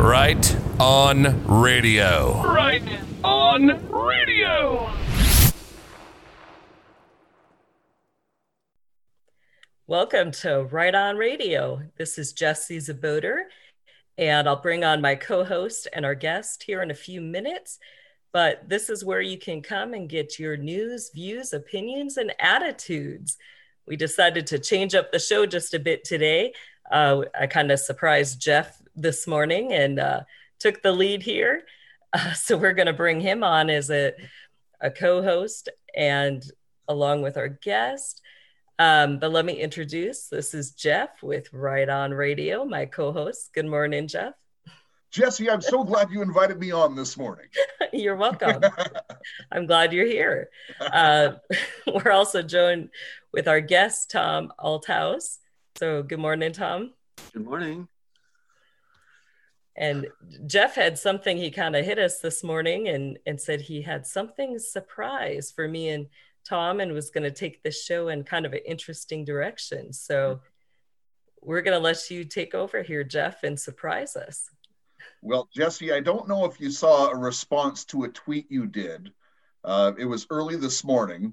Right On Radio. Right On Radio. Welcome to Right On Radio. This is Jesse Zaboter, and I'll bring on my co-host and our guest here in a few minutes. But this is where you can come and get your news, views, opinions, and attitudes. We decided to change up the show just a bit today. I kind of surprised Jeff this morning and took the lead here. So we're going to bring him on as a co-host and along with our guest. But let me introduce, this is Jeff with Right On Radio, my co-host. Good morning, Jeff. Jesse, I'm so glad you invited me on this morning. You're welcome. I'm glad you're here. We're also joined with our guest, Tom Althouse. So good morning, Tom. Good morning. And Jeff had something, he kind of hit us this morning and said he had something surprise for me and Tom and was going to take this show in kind of an interesting direction. So we're going to let you take over here, Jeff, and surprise us. Well, Jesse, I don't know if you saw a response to a tweet you did. It was early this morning,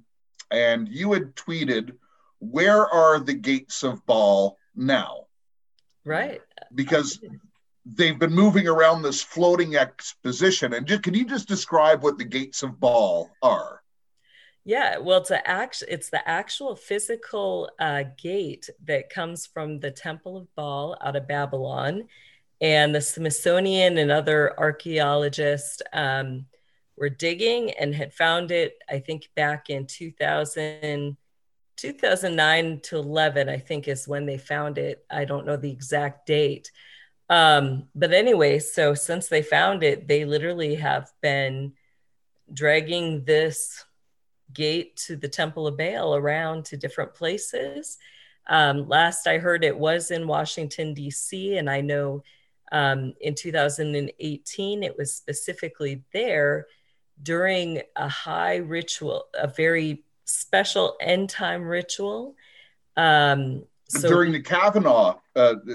and you had tweeted, "Where are the gates of Baal now?" Right. Because they've been moving around this floating exposition. And can you just describe what the gates of Baal are? Yeah, well, it's the actual physical gate that comes from the Temple of Baal out of Babylon, and the Smithsonian and other archaeologists were digging and had found it, I think, back in 2009 to 11, I think is when they found it. I don't know the exact date. But anyway, so since they found it, they literally have been dragging this gate to the Temple of Baal around to different places. Last I heard, it was in Washington, D.C., and I know in 2018, it was specifically there during a high ritual, a very special end time ritual. During the Kavanaugh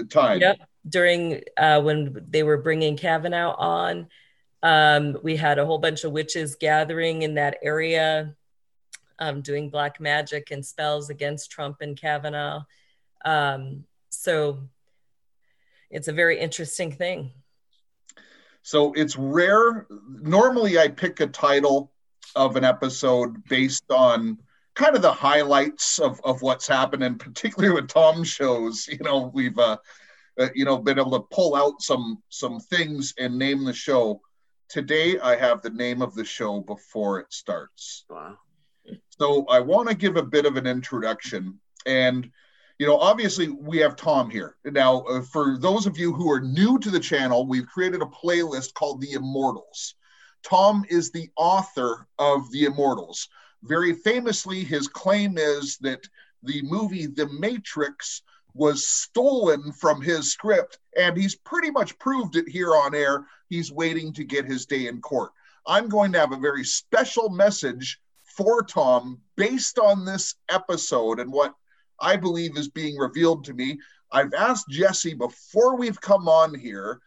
time. Yep, during when they were bringing Kavanaugh on, we had a whole bunch of witches gathering in that area, doing black magic and spells against Trump and Kavanaugh. So it's a very interesting thing. So it's rare. Normally I pick a title of an episode based on kind of the highlights of what's happened, and particularly with Tom's shows, we've been able to pull out some things and name the show. Today I have the name of the show before it starts. Wow. So I want to give a bit of an introduction, and obviously we have Tom here. Now, for those of you who are new to the channel, we've created a playlist called The Immortals. Tom is the author of The Immortals. Very famously, his claim is that the movie The Matrix was stolen from his script, and he's pretty much proved it here on air. He's waiting to get his day in court. I'm going to have a very special message for Tom based on this episode and what I believe is being revealed to me. I've asked Jesse before we've come on here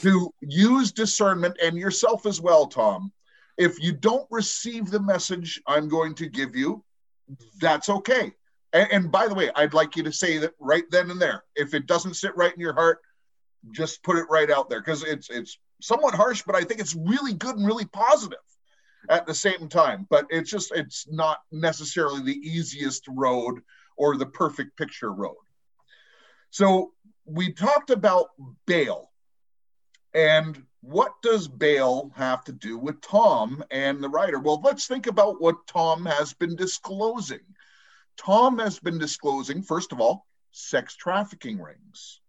to use discernment, and yourself as well, Tom. If you don't receive the message I'm going to give you, that's okay. And by the way, I'd like you to say that right then and there. If it doesn't sit right in your heart, just put it right out there, because it's somewhat harsh, but I think it's really good and really positive at the same time. But it's not necessarily the easiest road or the perfect picture road. So we talked about Baal, and what does Baal have to do with Tom and the writer? Well, let's think about what Tom has been disclosing. Tom has been disclosing, first of all, sex trafficking rings.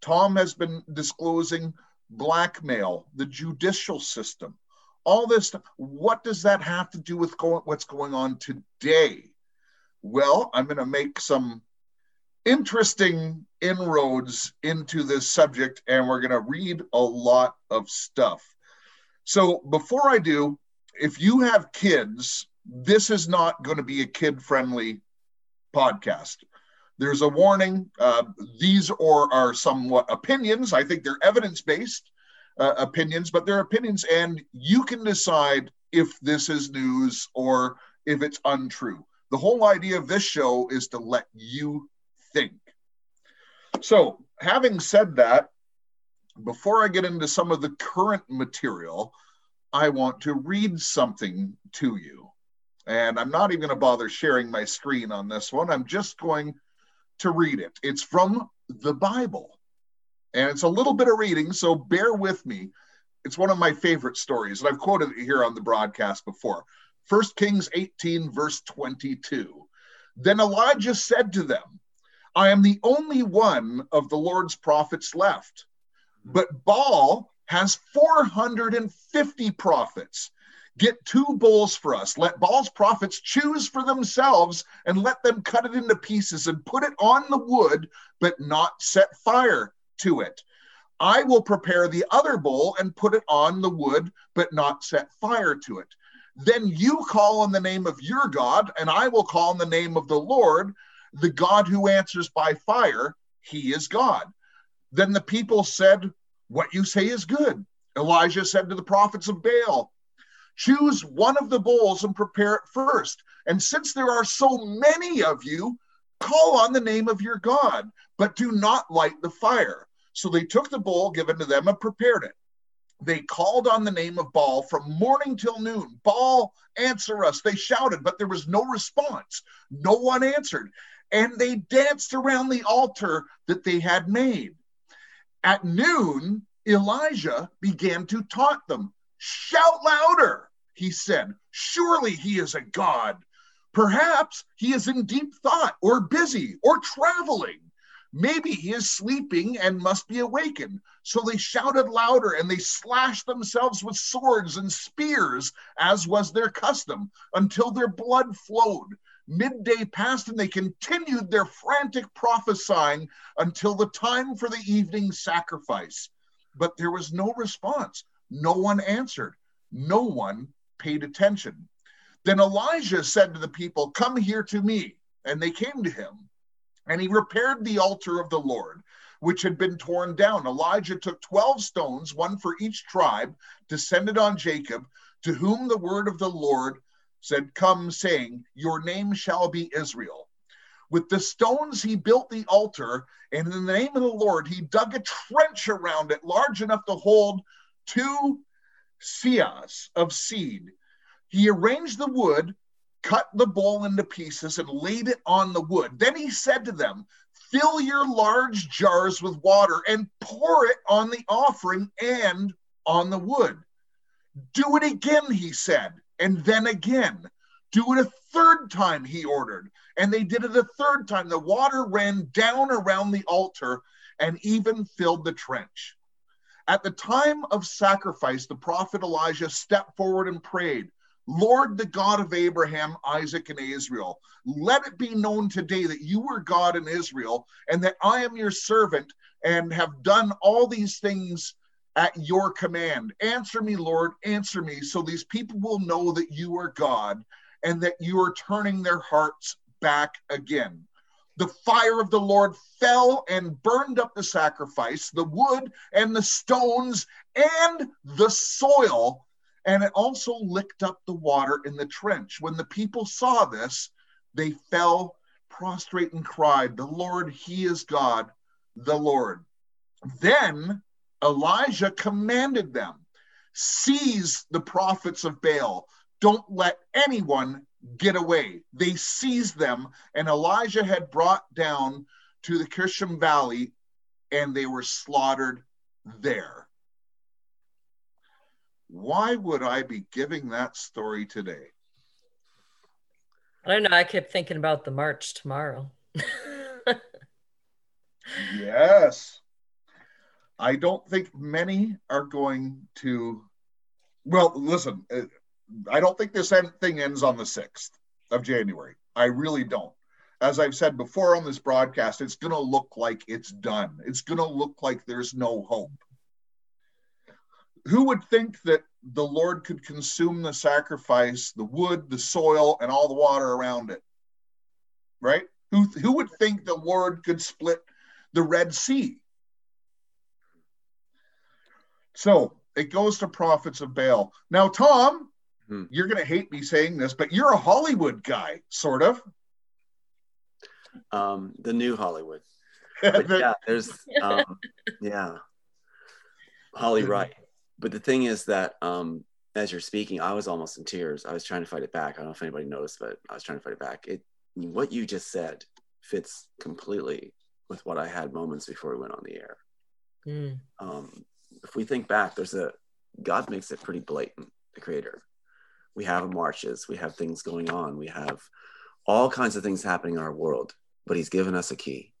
Tom has been disclosing blackmail, the judicial system. All this, what does that have to do with what's going on today? Well, I'm going to make some interesting inroads into this subject, and we're going to read a lot of stuff. So before I do, if you have kids, this is not going to be a kid-friendly podcast. There's a warning. These are somewhat opinions. I think they're evidence-based opinions, but they're opinions, and you can decide if this is news or if it's untrue. The whole idea of this show is to let you think. So, having said that, before I get into some of the current material, I want to read something to you. And I'm not even going to bother sharing my screen on this one. I'm just going to read it. It's from the Bible. And it's a little bit of reading, so bear with me. It's one of my favorite stories, and I've quoted it here on the broadcast before. 1 Kings 18, verse 22. Then Elijah said to them, I am the only one of the Lord's prophets left, but Baal has 450 prophets. Get 2 bulls for us. Let Baal's prophets choose for themselves and let them cut it into pieces and put it on the wood, but not set fire to it. I will prepare the other bull and put it on the wood, but not set fire to it. Then you call on the name of your God, and I will call on the name of the Lord, the God who answers by fire. He is God. Then the people said, what you say is good. Elijah said to the prophets of Baal, choose one of the bulls and prepare it first. And since there are so many of you, call on the name of your God, but do not light the fire. So they took the bull given to them and prepared it. They called on the name of Baal from morning till noon. Baal, answer us. They shouted, but there was no response. No one answered. And they danced around the altar that they had made. At noon, Elijah began to taunt them. Shout louder, he said. Surely he is a god. Perhaps he is in deep thought or busy or traveling. Maybe he is sleeping and must be awakened. So they shouted louder and they slashed themselves with swords and spears, as was their custom, until their blood flowed. Midday passed and they continued their frantic prophesying until the time for the evening sacrifice. But there was no response. No one answered. No one paid attention. Then Elijah said to the people, come here to me. And they came to him. And he repaired the altar of the Lord, which had been torn down. Elijah took 12 stones, one for each tribe, descended on Jacob, to whom the word of the Lord said, come, saying, your name shall be Israel. With the stones he built the altar, and in the name of the Lord he dug a trench around it, large enough to hold 2 seahs of seed. He arranged the wood, cut the bull into pieces, and laid it on the wood. Then he said to them, fill your large jars with water and pour it on the offering and on the wood. Do it again, he said, and then again. Do it a third time, he ordered. And they did it a third time. The water ran down around the altar and even filled the trench. At the time of sacrifice, the prophet Elijah stepped forward and prayed, Lord, the God of Abraham, Isaac, and Israel, let it be known today that you are God in Israel and that I am your servant and have done all these things at your command. Answer me, Lord, answer me, so these people will know that you are God and that you are turning their hearts back again. The fire of the Lord fell and burned up the sacrifice, the wood and the stones and the soil, and it also licked up the water in the trench. When the people saw this, they fell prostrate and cried, the Lord, he is God, the Lord. Then Elijah commanded them, seize the prophets of Baal. Don't let anyone get away. They seized them, and Elijah had brought down to the Kisham Valley, and they were slaughtered there. Why would I be giving that story today? I don't know. I kept thinking about the march tomorrow. Yes. I don't think many are going to, well, listen, I don't think this thing ends on the 6th of January. I really don't. As I've said before on this broadcast, it's going to look like it's done. It's going to look like there's no hope. Who would think that the Lord could consume the sacrifice, the wood, the soil, and all the water around it? Right? Who would think the word could split the Red Sea? So it goes to prophets of Baal. Now, Tom, you're going to hate me saying this, but you're a Hollywood guy, sort of. The new Hollywood. But yeah, there's, Holly Wright. But the thing is that as you're speaking, I was almost in tears. I was trying to fight it back. I don't know if anybody noticed, but I was trying to fight it back. What you just said fits completely with what I had moments before we went on the air. If we think back, God makes it pretty blatant, the creator. We have marches, we have things going on, we have all kinds of things happening in our world, but he's given us a key.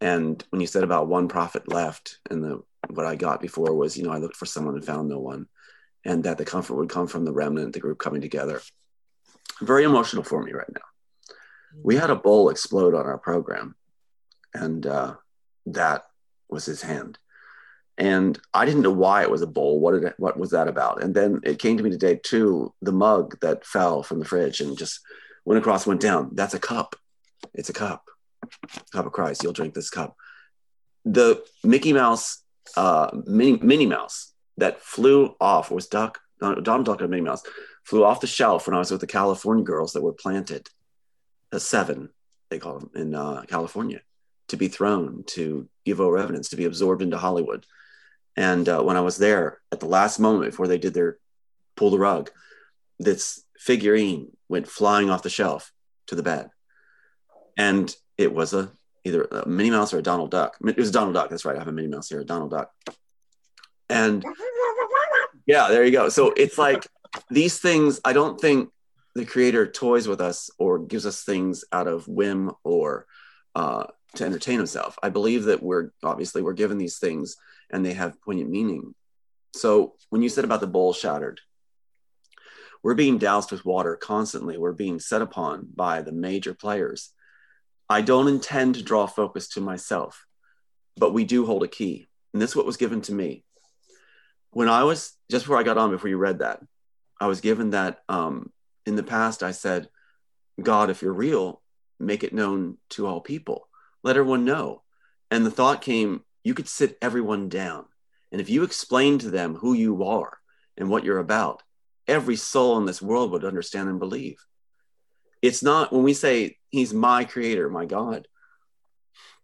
And when you said about one prophet left, and what I got before was, I looked for someone and found no one, and that the comfort would come from the remnant, the group coming together. Very emotional for me right now. We had a bowl explode on our program, and that was his hand. And I didn't know why it was a bowl. What was that about? And then it came to me today too, the mug that fell from the fridge and just went across, went down. That's a cup. It's a cup. Cup of Christ, you'll drink this cup. The Mickey Mouse, Minnie Mouse that flew off, Donald Duck and Minnie Mouse flew off the shelf when I was with the California girls that were planted. The seven, they call them in California, to be thrown, to give over evidence, to be absorbed into Hollywood. And when I was there at the last moment before they did their pull the rug, this figurine went flying off the shelf to the bed. And it was either a Minnie Mouse or a Donald Duck. It was a Donald Duck. That's right. I have a Minnie Mouse here, a Donald Duck. And yeah, there you go. So it's like these things, I don't think the creator toys with us or gives us things out of whim or to entertain himself. I believe that we're given these things and they have poignant meaning. So when you said about the bowl shattered, we're being doused with water constantly. We're being set upon by the major players. I don't intend to draw focus to myself, but we do hold a key. And this is what was given to me. When I was, just before I got on, before you read that, I was given that in the past, I said, God, if you're real, make it known to all people. Let everyone know. And the thought came, you could sit everyone down. And if you explain to them who you are and what you're about, every soul in this world would understand and believe. It's not when we say he's my creator, my God,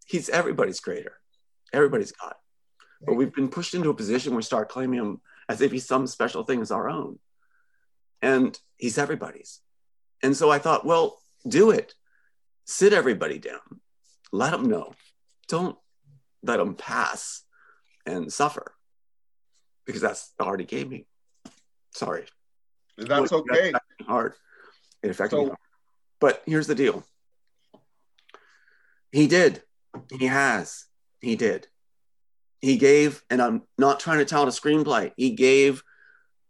he's everybody's creator, everybody's God. But we've been pushed into a position where we start claiming him as if he's some special thing as our own. And he's everybody's. And so I thought, well, do it. Sit everybody down. Let them know. Don't let them pass and suffer, because that's already gave me. Sorry. That's okay. It affected me hard. But here's the deal. He did. He has. He did. He gave, and I'm not trying to tout a screenplay. He gave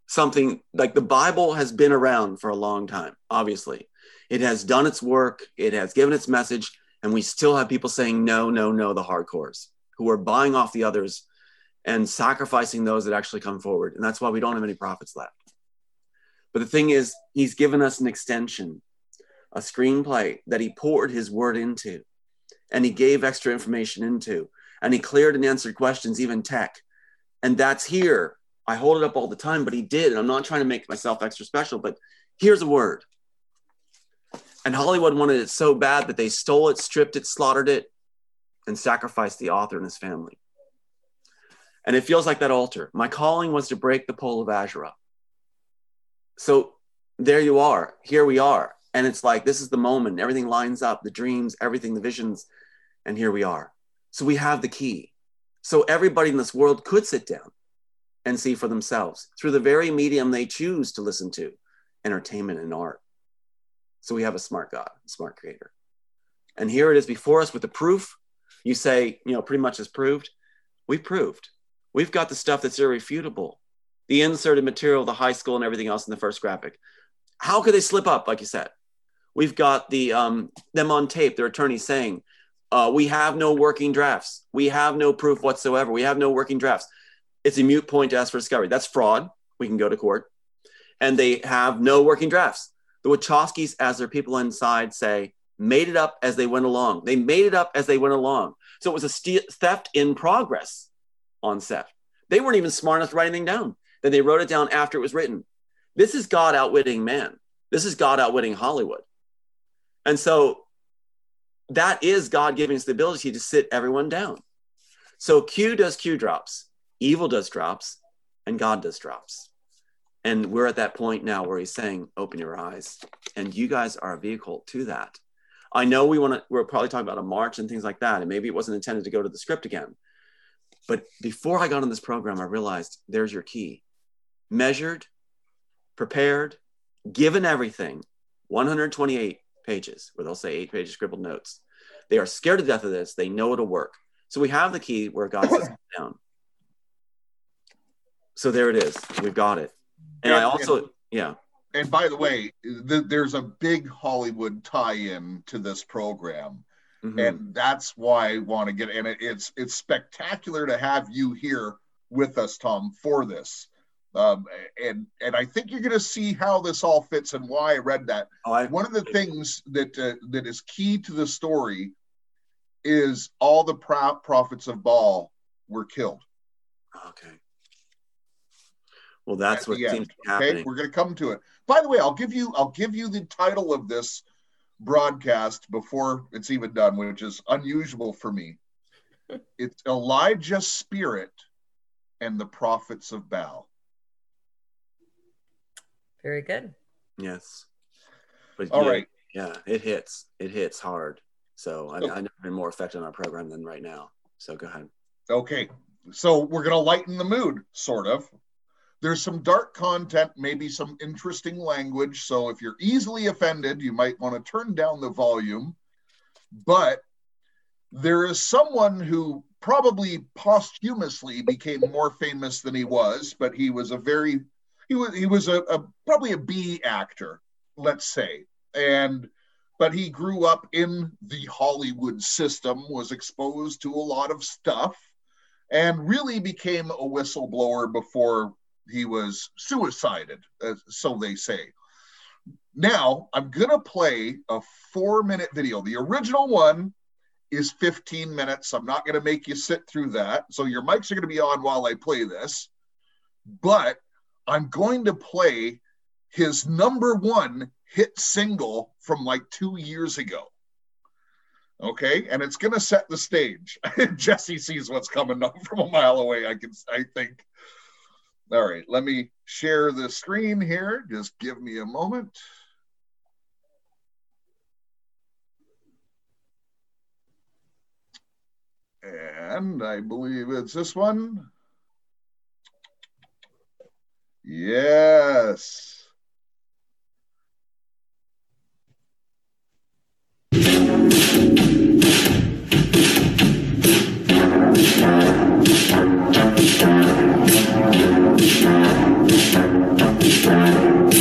something like the Bible has been around for a long time. Obviously, it has done its work. It has given its message. And we still have people saying, no, the hardcores who are buying off the others and sacrificing those that actually come forward. And that's why we don't have any prophets left. But the thing is, he's given us an extension, a screenplay that he poured his word into, and he gave extra information into, and he cleared and answered questions, even tech. And that's here. I hold it up all the time, but he did. And I'm not trying to make myself extra special, but here's a word. And Hollywood wanted it so bad that they stole it, stripped it, slaughtered it, and sacrificed the author and his family. And it feels like that altar. My calling was to break the pole of Asherah. So there you are. Here we are. And it's like, this is the moment. Everything lines up, the dreams, everything, the visions. And here we are. So we have the key. So everybody in this world could sit down and see for themselves through the very medium they choose to listen to, entertainment and art. So we have a smart God, smart creator. And here it is before us with the proof. You say, pretty much is proved. We proved. We've got the stuff that's irrefutable. The inserted material, the high school and everything else in the first graphic. How could they slip up, like you said? We've got them on tape, their attorney saying, we have no working drafts. We have no proof whatsoever. We have no working drafts. It's a moot point to ask for discovery. That's fraud. We can go to court. And they have no working drafts. The Wachowskis, as their people inside, say, made it up as they went along. They made it up as they went along. So it was a theft in progress on set. They weren't even smart enough to write anything down. Then they wrote it down after it was written. This is God outwitting man. This is God outwitting Hollywood. And so that is God giving us the ability to sit everyone down. So Q does Q drops, evil does drops, and God does drops. And we're at that point now where he's saying, open your eyes. And you guys are a vehicle to that. I know we're probably talking about a march and things like that. And maybe it wasn't intended to go to the script again. But before I got on this program, I realized there's your key. Measured, prepared, given everything, 128 pages, where they'll say 8 pages scribbled notes. They are scared to death of this. They know it'll work. So we have the key where God says down. So there it is. We've got it. And And by the way, there's a big Hollywood tie-in to this program. Mm-hmm. And that's why I want to get in it. It's spectacular to have you here with us, Tom, for this. And I think you're going to see how this all fits and why I read that. One of the things that is key to the story is all the prophets of Baal were killed. Okay. Well, that's what seems to be happening. Okay, we're going to come to it. By the way, I'll give you the title of this broadcast before it's even done, which is unusual for me. It's Elijah's Spirit and the Prophets of Baal. Very good. Yes. But all right. Yeah, it hits. It hits hard. So I've never been more affected on our program than right now. So go ahead. Okay. So we're going to lighten the mood, sort of. There's some dark content, maybe some interesting language. So if you're easily offended, you might want to turn down the volume. But there is someone who probably posthumously became more famous than he was, but he was a probably a B actor, let's say. But he grew up in the Hollywood system, was exposed to a lot of stuff, and really became a whistleblower before he was suicided, so they say. Now, I'm going to play a 4-minute video. The original one is 15 minutes. I'm not going to make you sit through that. So your mics are going to be on while I play this. But I'm going to play his #1 hit single from like 2 years ago. Okay, and it's going to set the stage. Jesse sees what's coming up from a mile away, I think. All right, let me share the screen here. Just give me a moment. And I believe it's this one. Yes.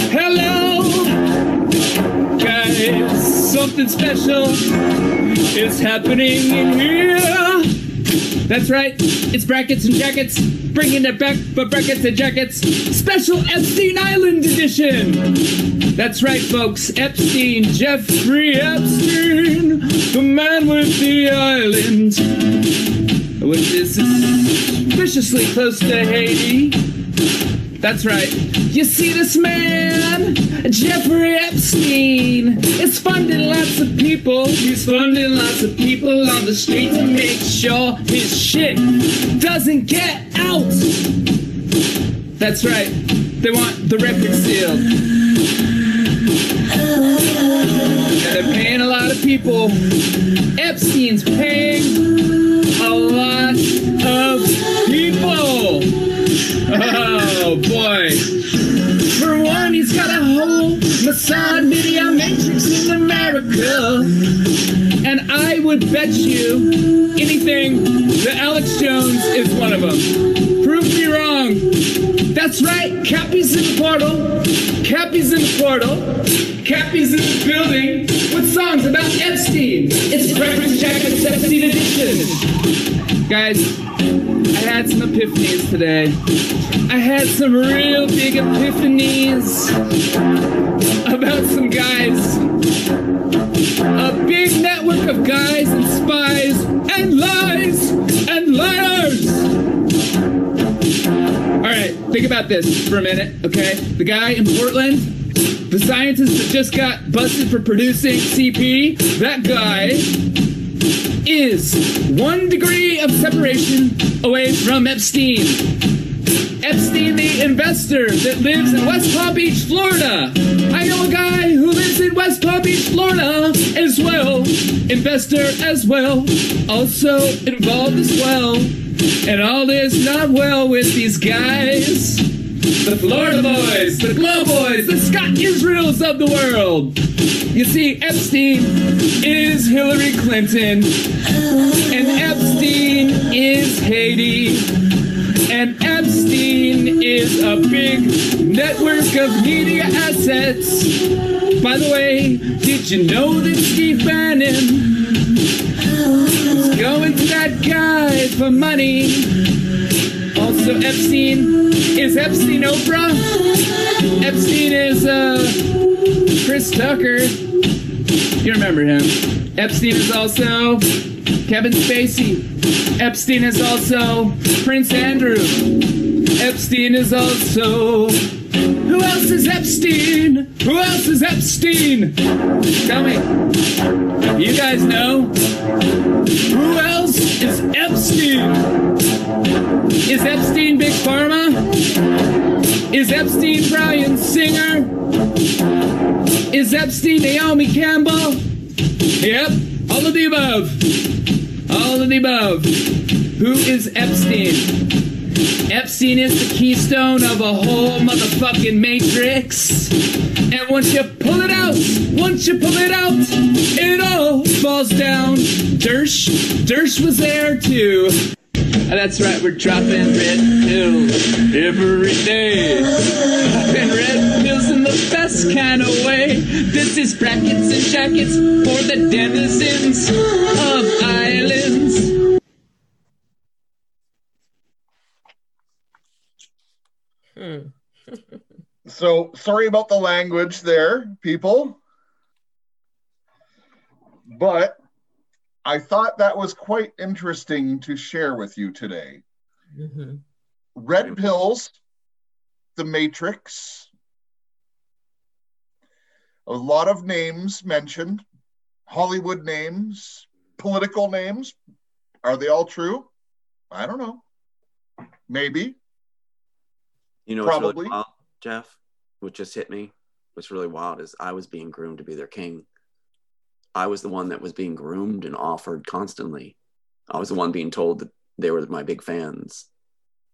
Hello, guys, something special is happening in here. That's right, it's Brackets and Jackets, bringing it back for Brackets and Jackets, Special Epstein Island Edition. That's right, folks, Epstein, Jeffrey Epstein, the man with the island, which is suspiciously close to Haiti. That's right. You see this man, Jeffrey Epstein, is funding lots of people. He's funding lots of people on the street to make sure his shit doesn't get out. That's right. They want the record sealed. And they're paying a lot of people. Epstein's paying a lot of people. Oh boy. For one, he's got a whole Mossad video matrix in America. And I would bet you anything that Alex Jones is one of them. Prove me wrong. That's right, Cappy's in the portal. Cappy's in the portal. Cappy's in the building with songs about Epstein. It's Breakfast Jacket's Epstein Edition. Guys, I had some epiphanies today. I had some real big epiphanies about some guys a big network of guys and spies and lies and liars. All right, think about this for a minute, okay? The guy in Portland, the scientist that just got busted for producing CP, that guy is 1 degree of separation away from Epstein. Epstein, the investor that lives in West Palm Beach, Florida. I know a guy who lives in West Palm Beach, Florida as well. Investor as well. Also involved as well. And all is not well with these guys. The Florida boys, the Glow boys, the Scott Israels of the world. You see, Epstein is Hillary Clinton. And Epstein is Haiti. And Epstein is a big network of media assets. By the way, did you know that Steve Bannon is going to that guy for money? Also, Epstein is Epstein Oprah. Epstein is Chris Tucker. You remember him. Epstein is also Kevin Spacey. Epstein is also Prince Andrew. Epstein is also... Who else is Epstein? Who else is Epstein? Tell me. You guys know. Who else is Epstein? Is Epstein Big Pharma? Is Epstein Brian Singer? Is Epstein Naomi Campbell? Yep. All of the above. All of the above. Who is Epstein? Epstein is the keystone of a whole motherfucking matrix. And once you pull it out, once you pull it out, it all falls down. Dersh was there too. And that's right, we're dropping red pills every day. Dropping red pills in the best kind of way. This is Brackets and Jackets for the denizens of islands. So, sorry about the language there, people. But I thought that was quite interesting to share with you today. Mm-hmm. Red Pills, The Matrix, a lot of names mentioned, Hollywood names, political names. Are they all true? I don't know. Maybe. You know what's really wild, Jeff, what just hit me? What's really wild is I was being groomed to be their king. I was the one that was being groomed and offered constantly. I was the one being told that they were my big fans.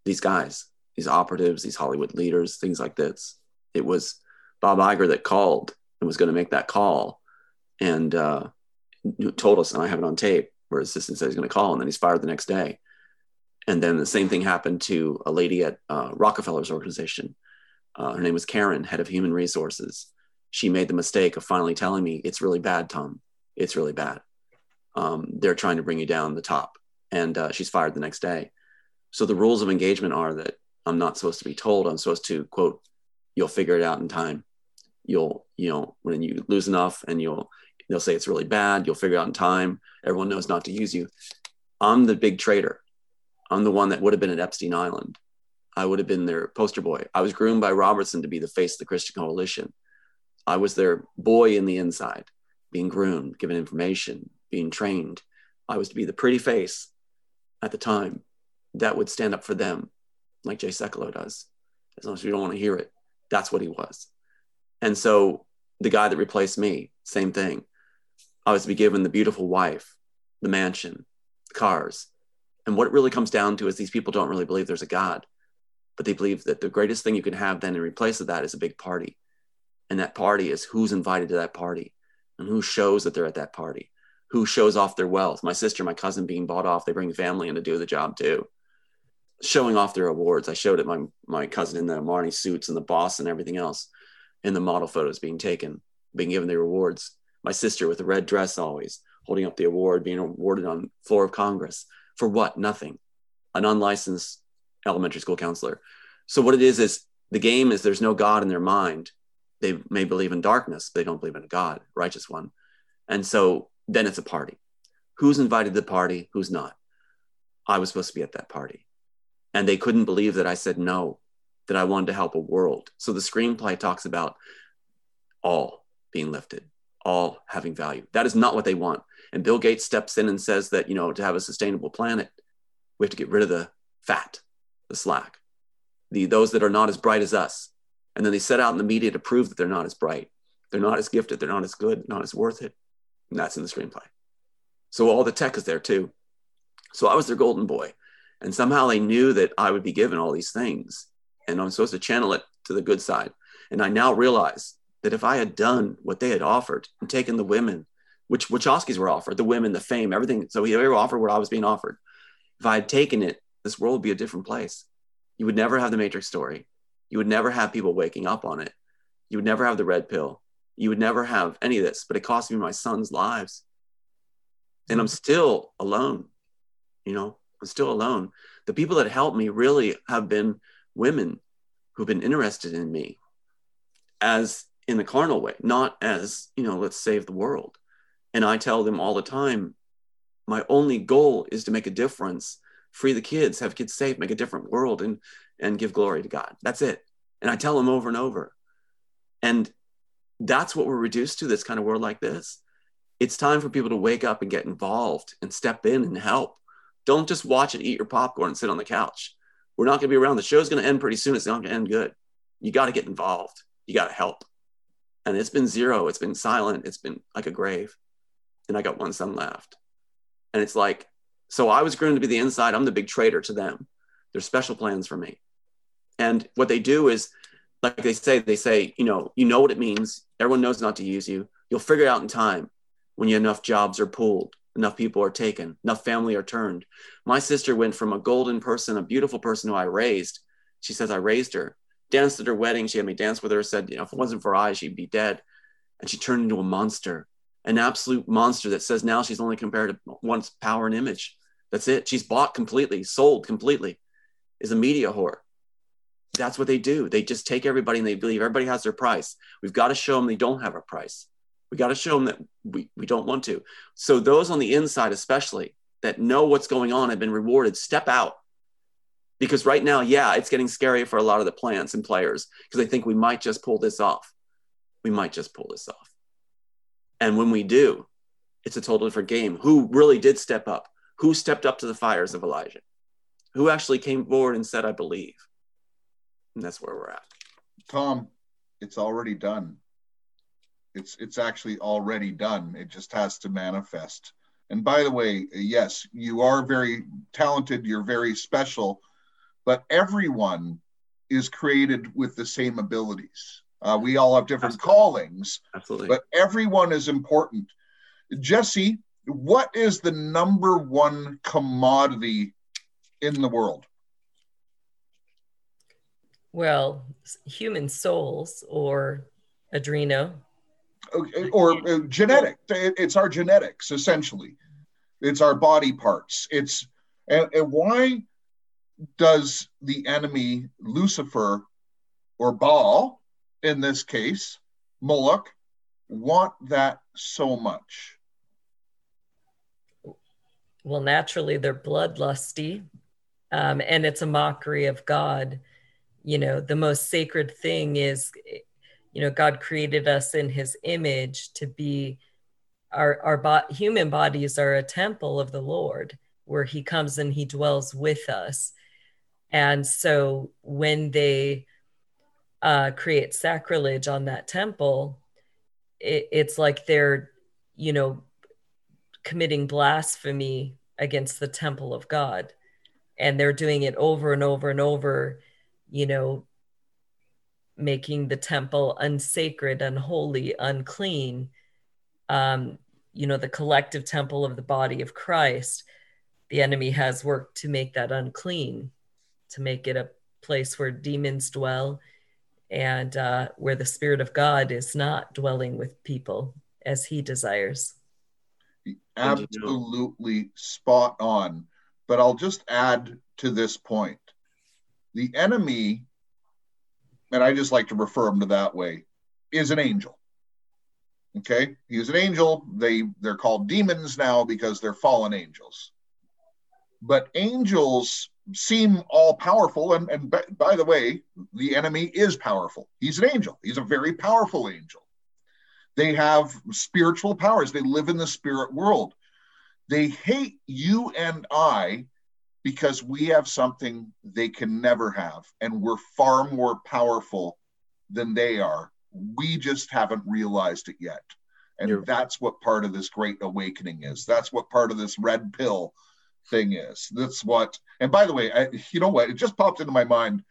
These guys, these operatives, these Hollywood leaders, things like this. It was Bob Iger that called and was going to make that call and told us, and I have it on tape, where his assistant said he's going to call, and then he's fired the next day. And then the same thing happened to a lady at Rockefeller's organization. Her name was Karen, head of human resources. She made the mistake of finally telling me, it's really bad, Tom. It's really bad. They're trying to bring you down the top. And she's fired the next day. So the rules of engagement are that I'm not supposed to be told. I'm supposed to, quote, you'll figure it out in time. You'll when you lose enough and they'll say it's really bad. You'll figure it out in time. Everyone knows not to use you. I'm the big traitor. I'm the one that would have been at Epstein Island. I would have been their poster boy. I was groomed by Robertson to be the face of the Christian Coalition. I was their boy in the inside, being groomed, given information, being trained. I was to be the pretty face at the time that would stand up for them, like Jay Sekulow does. As long as we don't want to hear it, that's what he was. And so the guy that replaced me, same thing. I was to be given the beautiful wife, the mansion, the cars. And what it really comes down to is these people don't really believe there's a God, but they believe that the greatest thing you can have then in replace of that is a big party. And that party is who's invited to that party and who shows that they're at that party, who shows off their wealth. My sister, my cousin being bought off, they bring family in to do the job too. Showing off their awards. I showed it, my cousin in the Armani suits and the boss and everything else, and the model photos being taken, being given their awards. My sister with the red dress always, holding up the award, being awarded on floor of Congress. For what? Nothing. An unlicensed elementary school counselor. So what it is the game is there's no God in their mind. They may believe in darkness, but they don't believe in a God, righteous one. And so then it's a party. Who's invited to the party? Who's not? I was supposed to be at that party. And they couldn't believe that I said no, that I wanted to help a world. So the screenplay talks about all being lifted, all having value. That is not what they want. And Bill Gates steps in and says that, you know, to have a sustainable planet, we have to get rid of the fat, the slack, those that are not as bright as us. And then they set out in the media to prove that they're not as bright. They're not as gifted. They're not as good, not as worth it. And that's in the screenplay. So all the tech is there too. So I was their golden boy. And somehow they knew that I would be given all these things. And I'm supposed to channel it to the good side. And I now realize that if I had done what they had offered and taken the women, which Wachowskis were offered, the women, the fame, everything. So they were offered what I was being offered. If I had taken it, this world would be a different place. You would never have the Matrix story. You would never have people waking up on it. You would never have the red pill. You would never have any of this, but it cost me my son's lives. And I'm still alone, you know, I'm still alone. The people that helped me really have been women who've been interested in me as in the carnal way, not as, you know, let's save the world. And I tell them all the time, my only goal is to make a difference, free the kids, have kids safe, make a different world and give glory to God. That's it. And I tell them over and over. And that's what we're reduced to, this kind of world like this. It's time for people to wake up and get involved and step in and help. Don't just watch and eat your popcorn and sit on the couch. We're not going to be around. The show's going to end pretty soon. It's not going to end good. You got to get involved. You got to help. And it's been zero. It's been silent. It's been like a grave. And I got one son left. And it's like, so I was groomed to be the inside. I'm the big traitor to them. There's special plans for me. And what they do is, like they say, you know what it means. Everyone knows not to use you. You'll figure it out in time when you enough jobs are pulled, enough people are taken, enough family are turned. My sister went from a golden person, a beautiful person who I raised. She says I raised her, danced at her wedding. She had me dance with her, said, you know, if it wasn't for I, she'd be dead. And she turned into a monster, an absolute monster that says now she's only compared to one's power and image. That's it. She's bought completely, sold completely, is a media whore. That's what they do. They just take everybody and they believe everybody has their price. We've got to show them they don't have a price. We got to show them that we don't want to. So those on the inside, especially, that know what's going on have been rewarded. Step out. Because right now, yeah, it's getting scary for a lot of the plants and players because they think we might just pull this off. We might just pull this off. And when we do, it's a totally different game. Who really did step up? Who stepped up to the fires of Elijah? Who actually came forward and said, I believe? And that's where we're at. Tom, it's already done. It's actually already done. It just has to manifest. And by the way, yes, you are very talented. You're very special, but everyone is created with the same abilities. We all have different Absolutely. Callings, Absolutely. But everyone is important. Jesse, what is the number one commodity in the world? Well, human souls or adreno. Or genetic. It's our genetics, essentially. It's our body parts. And why does the enemy, Lucifer or Baal, in this case, Moloch, want that so much? Well, naturally, they're bloodlusty, and it's a mockery of God. You know, the most sacred thing is, you know, God created us in his image to be, our human bodies are a temple of the Lord, where he comes and he dwells with us. And so when they create sacrilege on that temple, it's like they're, you know, committing blasphemy against the temple of God. And they're doing it over and over and over, you know, making the temple unsacred, unholy, unclean, you know, the collective temple of the body of Christ. The enemy has worked to make that unclean, to make it a place where demons dwell and where the Spirit of God is not dwelling with people as he desires. Absolutely spot on. But I'll just add to this point. The enemy, and I just like to refer him to that way, is an angel. Okay, he was an angel. They're called demons now because they're fallen angels. But angels seem all powerful. And by the way, the enemy is powerful. He's an angel. He's a very powerful angel. They have spiritual powers. They live in the spirit world. They hate you and I because we have something they can never have. And we're far more powerful than they are. We just haven't realized it yet. And that's what part of this great awakening is. That's what part of this red pill thing is. That's what, and by the way, you know what? It just popped into my mind.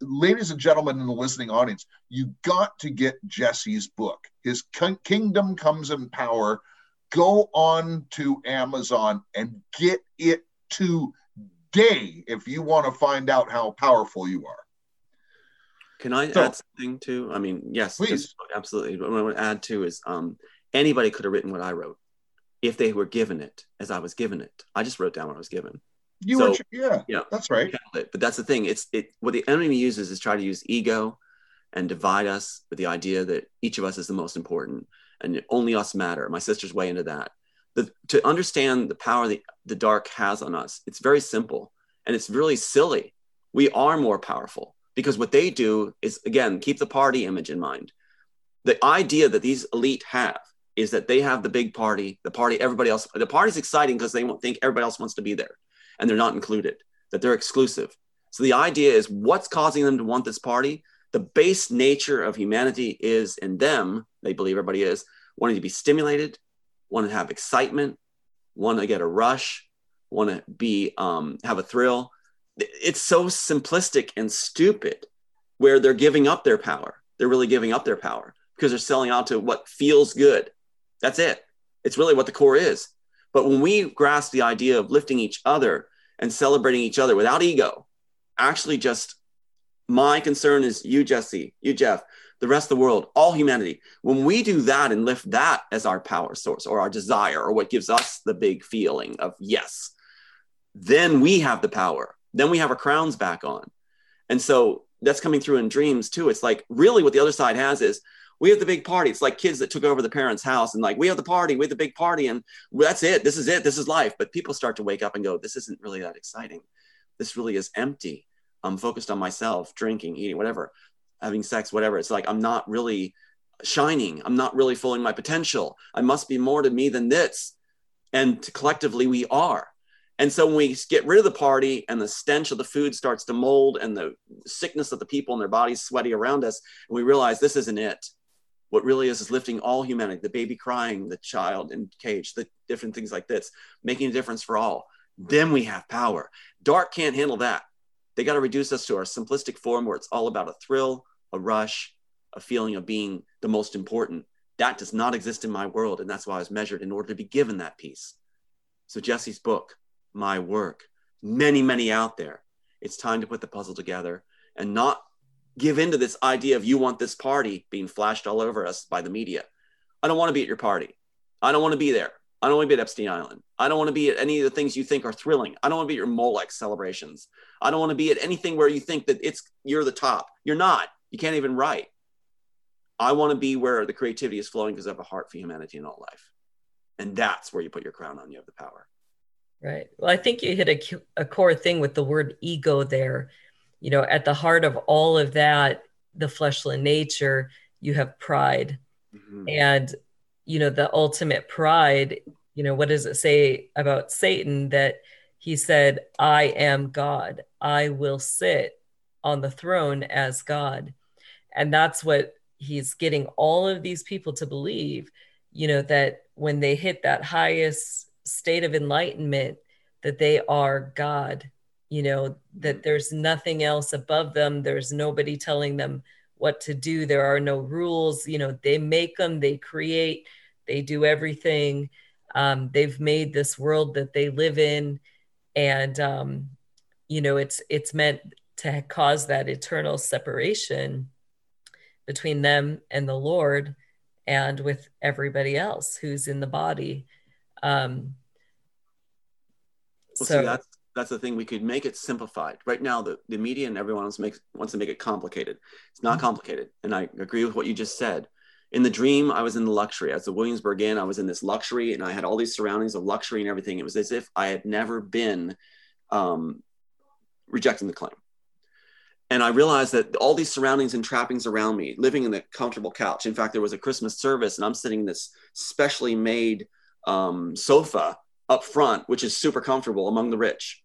Ladies and gentlemen in the listening audience, you got to get Jesse's book. His Kingdom Comes in Power. Go on to Amazon and get it today if you want to find out how powerful you are. Can I add something too? I mean, yes, please. Absolutely. But what I want to add too is anybody could have written what I wrote if they were given it as I was given it. I just wrote down what I was given. Yeah, that's right. But that's the thing. It's what the enemy uses is try to use ego and divide us with the idea that each of us is the most important and only us matter. My sister's way into that. To understand the power that the dark has on us, it's very simple and it's really silly. We are more powerful because what they do is, again, keep the party image in mind. The idea that these elite have is that they have the big party, everybody else. The party's exciting because they won't think everybody else wants to be there. And they're not included, that they're exclusive. So the idea is what's causing them to want this party? The base nature of humanity is in them, they believe everybody is, wanting to be stimulated, want to have excitement, want to get a rush, want to be have a thrill. It's so simplistic and stupid where they're giving up their power. They're really giving up their power because they're selling out to what feels good. That's it. It's really what the core is. But when we grasp the idea of lifting each other and celebrating each other without ego, actually just my concern is you, Jesse, you, Jeff, the rest of the world, all humanity. When we do that and lift that as our power source or our desire or what gives us the big feeling of yes, then we have the power. Then we have our crowns back on. And so that's coming through in dreams too. It's like really what the other side has is we have the big party. It's like kids that took over the parents' house and like, we have the party, we have the big party and that's it, this is life. But people start to wake up and go, this isn't really that exciting. This really is empty. I'm focused on myself, drinking, eating, whatever, having sex, whatever. It's like, I'm not really shining. I'm not really fulfilling my potential. I must be more to me than this. And collectively we are. And so when we get rid of the party and the stench of the food starts to mold and the sickness of the people and their bodies sweaty around us, and we realize this isn't it. What really is lifting all humanity, the baby crying, the child in cage, the different things like this, making a difference for all. Then we have power. Dark can't handle that. They got to reduce us to our simplistic form where it's all about a thrill, a rush, a feeling of being the most important. That does not exist in my world. And that's why I was measured in order to be given that piece. So Jesse's book, my work, many, many out there. It's time to put the puzzle together and not give into this idea of you want this party being flashed all over us by the media. I don't want to be at your party. I don't want to be there. I don't want to be at Epstein Island. I don't want to be at any of the things you think are thrilling. I don't want to be at your Moloch celebrations. I don't want to be at anything where you think that you're the top. You're not. You can't even write. I want to be where the creativity is flowing because I have a heart for humanity in all life. And that's where you put your crown on. You have the power. Right. Well, I think you hit a core thing with the word ego there. You know, at the heart of all of that, the fleshly nature, you have pride. Mm-hmm. And, you know, the ultimate pride, you know, what does it say about Satan that he said, I am God. I will sit on the throne as God. And that's what he's getting all of these people to believe, you know, that when they hit that highest state of enlightenment, that they are God. You know, that there's nothing else above them. There's nobody telling them what to do. There are no rules. You know, they make them, they create, they do everything. They've made this world that they live in. And, you know, it's meant to cause that eternal separation between them and the Lord and with everybody else who's in the body. That's the thing. We could make it simplified. Right now, the media and everyone else wants to make it complicated. It's not complicated. And I agree with what you just said. In the dream, I was in the luxury. As a Williamsburg Inn, I was in this luxury, and I had all these surroundings of luxury and everything. It was as if I had never been rejecting the claim. And I realized that all these surroundings and trappings around me, living in the comfortable couch. In fact, there was a Christmas service, and I'm sitting in this specially made sofa up front, which is super comfortable among the rich.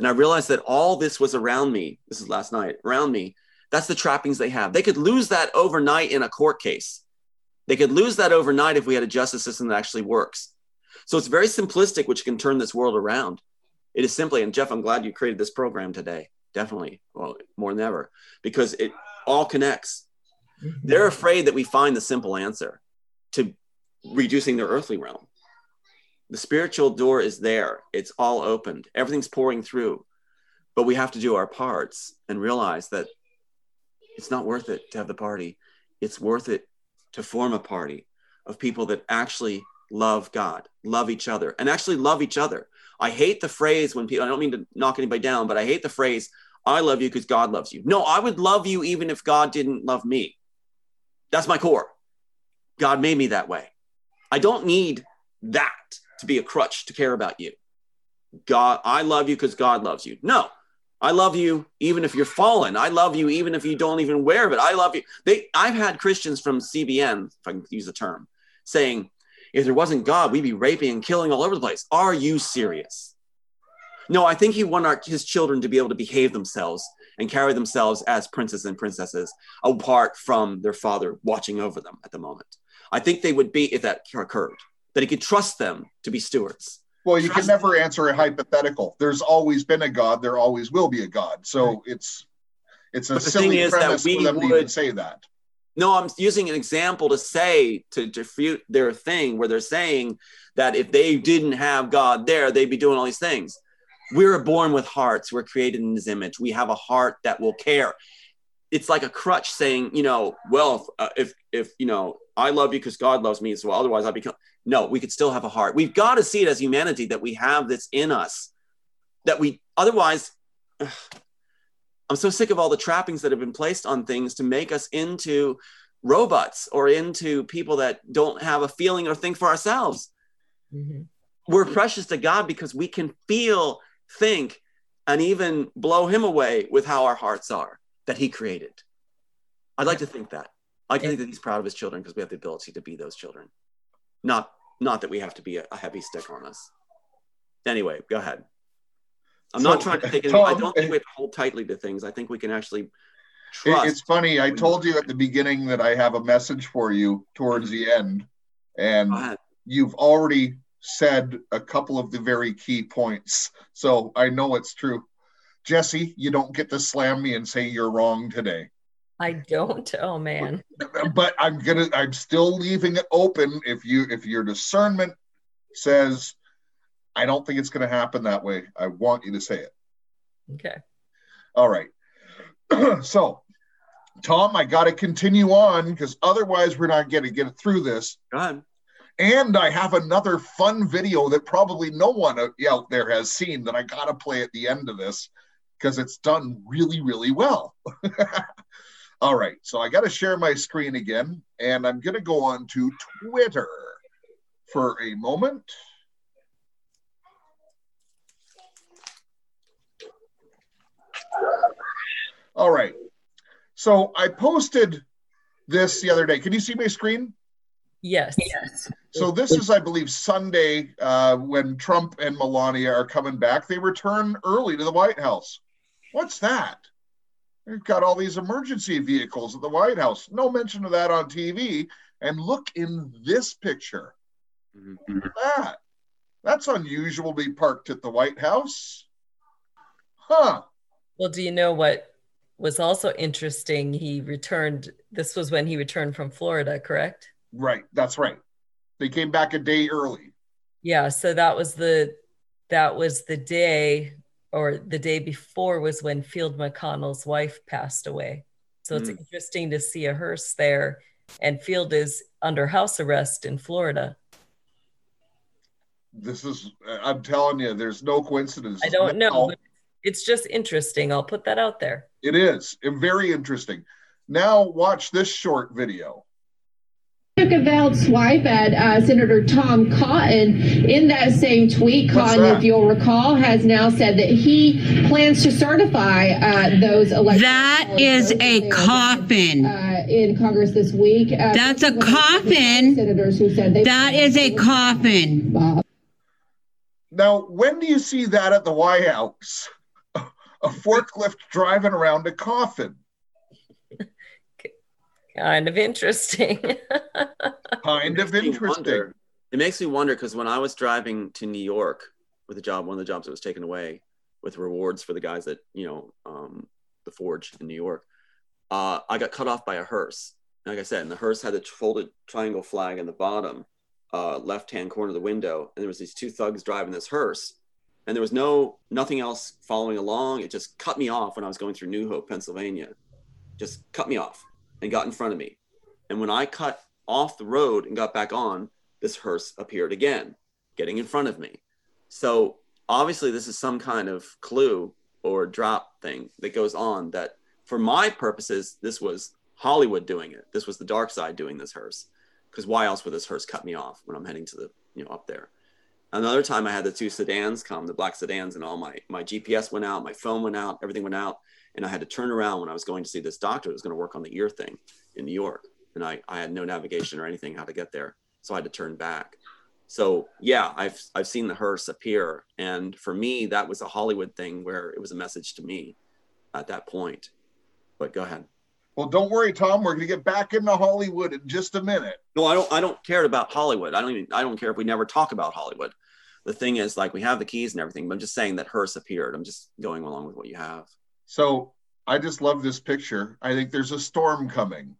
And I realized that all this was around me. This is last night, around me. That's the trappings they have. They could lose that overnight in a court case. They could lose that overnight if we had a justice system that actually works. So it's very simplistic, which can turn this world around. It is simply, and Jeff, I'm glad you created this program today. Definitely, well, more than ever, because it all connects. They're afraid that we find the simple answer to reducing their earthly realm. The spiritual door is there. It's all opened. Everything's pouring through, but we have to do our parts and realize that it's not worth it to have the party. It's worth it to form a party of people that actually love God, love each other, and actually love each other. I hate the phrase when people, I don't mean to knock anybody down, but I hate the phrase, I love you because God loves you. No, I would love you even if God didn't love me. That's my core. God made me that way. I don't need that to be a crutch to care about you. God, I love you because God loves you. No, I love you even if you're fallen. I love you even if you don't even wear it. I love you. I've had Christians from CBN, if I can use the term, saying, if there wasn't God, we'd be raping and killing all over the place. Are you serious? No, I think he wanted his children to be able to behave themselves and carry themselves as princes and princesses apart from their father watching over them at the moment. I think they would be, if that occurred, that he could trust them to be stewards. Well, you can never answer a hypothetical. There's always been a God. There always will be a God. So it's a silly premise for them to even say that. No, I'm using an example to say, to refute their thing where they're saying that if they didn't have God there, they'd be doing all these things. We're born with hearts. We're created in his image. We have a heart that will care. It's like a crutch saying, you know, well, if you know, I love you because God loves me as well. Otherwise I'd be, no, we could still have a heart. We've got to see it as humanity that we have this in us that we otherwise, I'm so sick of all the trappings that have been placed on things to make us into robots or into people that don't have a feeling or think for ourselves. Mm-hmm. We're precious to God because we can feel, think, and even blow him away with how our hearts are that he created. I'd like to think that. I think that he's proud of his children because we have the ability to be those children. Not that we have to be a heavy stick on us. Anyway, go ahead. I'm not trying to take it. I don't think we have to hold tightly to things. I think we can actually trust. It's funny. I told you at the beginning that I have a message for you towards the end. And you've already said a couple of the very key points. So I know it's true. Jesse, you don't get to slam me and say you're wrong today. I don't. Oh, man. But I'm still leaving it open. If your discernment says, I don't think it's going to happen that way, I want you to say it. Okay. All right. So, Tom, I got to continue on because otherwise we're not going to get through this. Go ahead. And I have another fun video that probably no one out there has seen that I got to play at the end of this because it's done really, really well. All right. So I got to share my screen again, and I'm going to go on to Twitter for a moment. All right. So I posted this the other day. Can you see my screen? Yes. So this is, I believe, Sunday when Trump and Melania are coming back. They return early to the White House. What's that? They've got all these emergency vehicles at the White House. No mention of that on TV. And look in this picture. Mm-hmm. Look at that. That's unusual to be parked at the White House. Huh. Well, do you know what was also interesting? This was when he returned from Florida, correct? Right, that's right. They came back a day early. Yeah, so that was the day, or the day before was when Field McConnell's wife passed away. So it's interesting to see a hearse there, and Field is under house arrest in Florida. I'm telling you, there's no coincidence. I don't know. It's just interesting. I'll put that out there. It is very interesting. Now watch this short video. took a veiled swipe at Senator Tom Cotton in that same tweet. Cotton, if you'll recall, has now said that he plans to certify those elections. That is a coffin. In Congress this week. That's a coffin. Senators who said that is a coffin. Now, when do you see that at the White House? A forklift driving around a coffin. Kind of interesting. It makes me wonder, because when I was driving to New York with a job, one of the jobs that was taken away with rewards for the guys that, you know, the forge in New York, I got cut off by a hearse. Like I said, and the hearse had the folded triangle flag in the bottom left-hand corner of the window. And there was these two thugs driving this hearse. And there was nothing else following along. It just cut me off when I was going through New Hope, Pennsylvania. Just cut me off and got in front of me. And when I cut off the road and got back on, this hearse appeared again, getting in front of me. So obviously this is some kind of clue or drop thing that goes on that, for my purposes, this was Hollywood doing it. This was the dark side doing this hearse, because why else would this hearse cut me off when I'm heading to the, you know, up there? Another time I had the two sedans come, the black sedans, and all my GPS went out, my phone went out, everything went out. And I had to turn around when I was going to see this doctor that was going to work on the ear thing in New York. And I had no navigation or anything how to get there. So I had to turn back. So yeah, I've seen the hearse appear. And for me, that was a Hollywood thing where it was a message to me at that point. But go ahead. Well, don't worry, Tom. We're going to get back into Hollywood in just a minute. No, I don't care about Hollywood. I don't care if we never talk about Hollywood. The thing is, like, we have the keys and everything, but I'm just saying that hearse appeared. I'm just going along with what you have. So I just love this picture. I think there's a storm coming.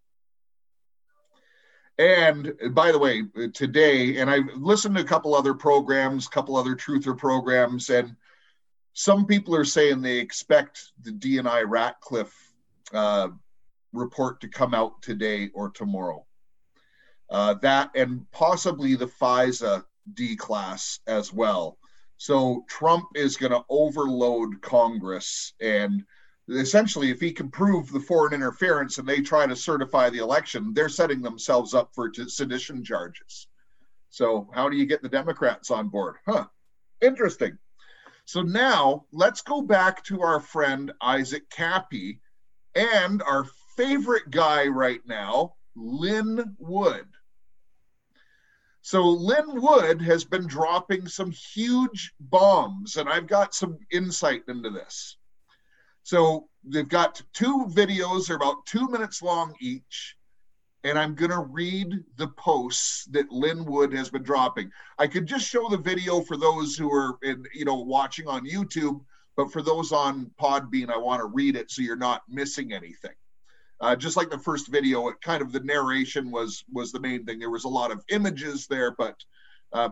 And by the way, today, and I've listened to a couple other programs, couple other truther programs, and some people are saying they expect the D&I Ratcliffe report to come out today or tomorrow. That and possibly the FISA D-class as well. So Trump is going to overload Congress, and essentially if he can prove the foreign interference and they try to certify the election, they're setting themselves up for sedition charges. So how do you get the Democrats on board? Huh, interesting. So now let's go back to our friend Isaac Kappy, and our favorite guy right now, Lin Wood. So Lin Wood has been dropping some huge bombs, and I've got some insight into this. So they've got two videos, they're about 2 minutes long each, and I'm going to read the posts that Lin Wood has been dropping. I could just show the video for those who are watching on YouTube, but for those on Podbean, I want to read it so you're not missing anything. Just like the first video, it kind of the narration was the main thing. There was a lot of images there, but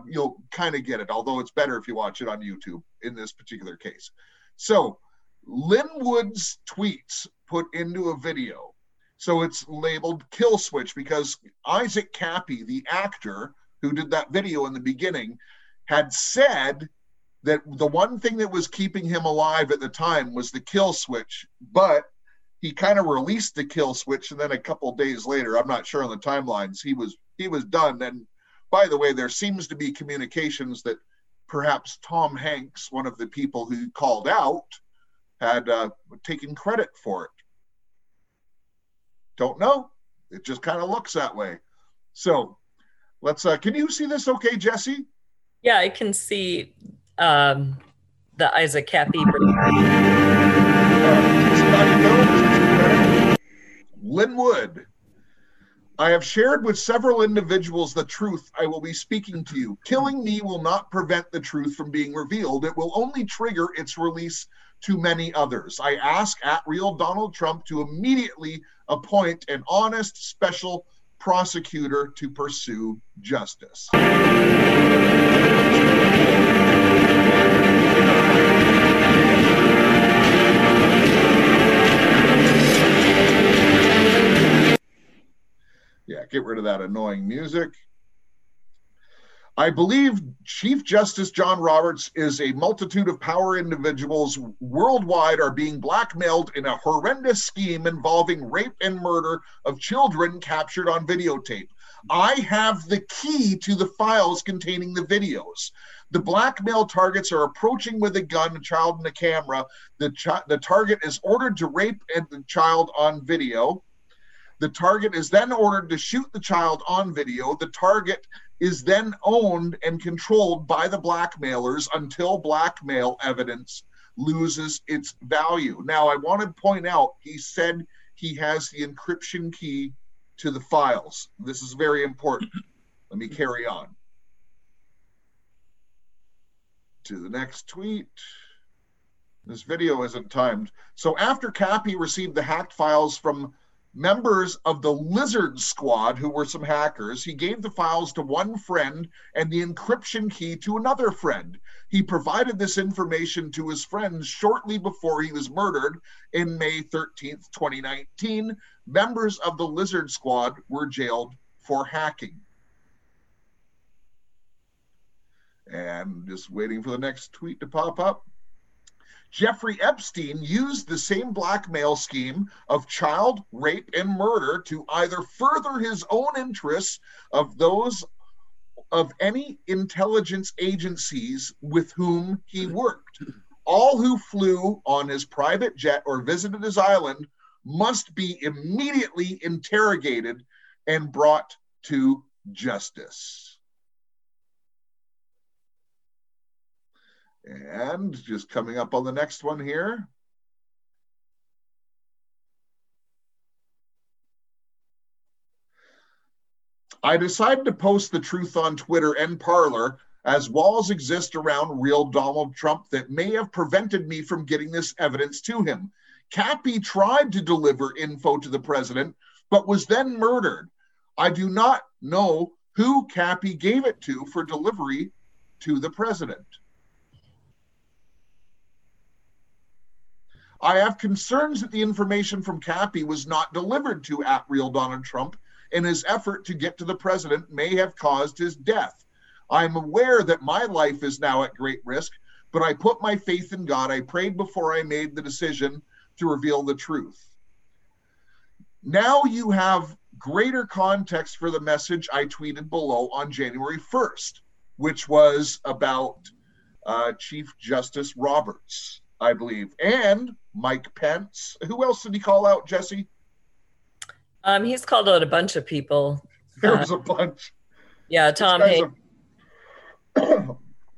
you'll kind of get it, although it's better if you watch it on YouTube in this particular case. So Lin Wood's tweets put into a video. So it's labeled Kill Switch because Isaac Kappy, the actor who did that video in the beginning, had said that the one thing that was keeping him alive at the time was the kill switch, but he kind of released the kill switch, and then a couple of days later, I'm not sure on the timelines, he was done. And by the way, there seems to be communications that perhaps Tom Hanks, one of the people who called out, had taken credit for it. Don't know. It just kind of looks that way. So let's, can you see this okay, Jesse? Yeah, I can see the Isaac Kappy. Lin Wood, I have shared with several individuals the truth I will be speaking to you. Killing me will not prevent the truth from being revealed. It will only trigger its release to many others. I ask @RealDonaldTrump to immediately appoint an honest special prosecutor to pursue justice. Yeah, get rid of that annoying music. I believe Chief Justice John Roberts is a multitude of power individuals worldwide are being blackmailed in a horrendous scheme involving rape and murder of children captured on videotape. I have the key to the files containing the videos. The blackmail targets are approaching with a gun, a child, and a camera. The target is ordered to rape the child on video. The target is then ordered to shoot the child on video. The target is then owned and controlled by the blackmailers until blackmail evidence loses its value. Now, I want to point out, he said he has the encryption key to the files. This is very important. Let me carry on to the next tweet. This video isn't timed. So after Kappy received the hacked files from members of the Lizard Squad, who were some hackers, he gave the files to one friend and the encryption key to another friend. He provided this information to his friends shortly before he was murdered in May 13th, 2019. Members of the Lizard Squad were jailed for hacking. And just waiting for the next tweet to pop up. Jeffrey Epstein used the same blackmail scheme of child rape and murder to either further his own interests of those of any intelligence agencies with whom he worked. All who flew on his private jet or visited his island must be immediately interrogated and brought to justice. And just coming up on the next one here. I decided to post the truth on Twitter and Parler as walls exist around real Donald Trump that may have prevented me from getting this evidence to him. Kappy tried to deliver info to the president, but was then murdered. I do not know who Kappy gave it to for delivery to the president. I have concerns that the information from Kappy was not delivered to @RealDonaldTrump, and his effort to get to the president may have caused his death. I am aware that my life is now at great risk, but I put my faith in God. I prayed before I made the decision to reveal the truth. Now you have greater context for the message I tweeted below on January 1st, which was about Chief Justice Roberts, I believe, and Mike Pence. Who else did he call out, Jesse? He's called out a bunch of people. There was a bunch. Yeah, Tom Hanks.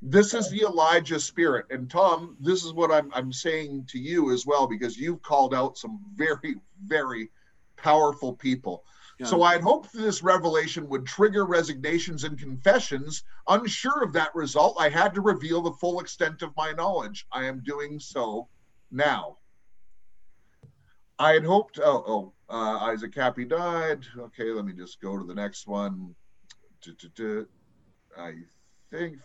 This is the Elijah spirit. And Tom, this is what I'm saying to you as well, because you've called out some very, very powerful people. Yeah. So I had hoped that this revelation would trigger resignations and confessions. Unsure of that result, I had to reveal the full extent of my knowledge. I am doing so now. I had hoped, Isaac Kappy died. Okay, let me just go to the next one. I think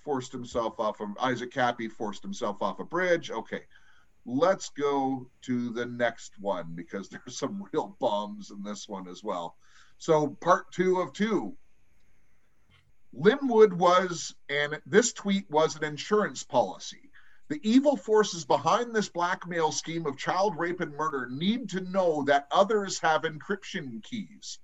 Isaac Kappy forced himself off a bridge. Okay, let's go to the next one because there's some real bombs in this one as well. So part 2 of 2, Lin Wood was, and this tweet was an insurance policy. The evil forces behind this blackmail scheme of child rape and murder need to know that others have encryption keys.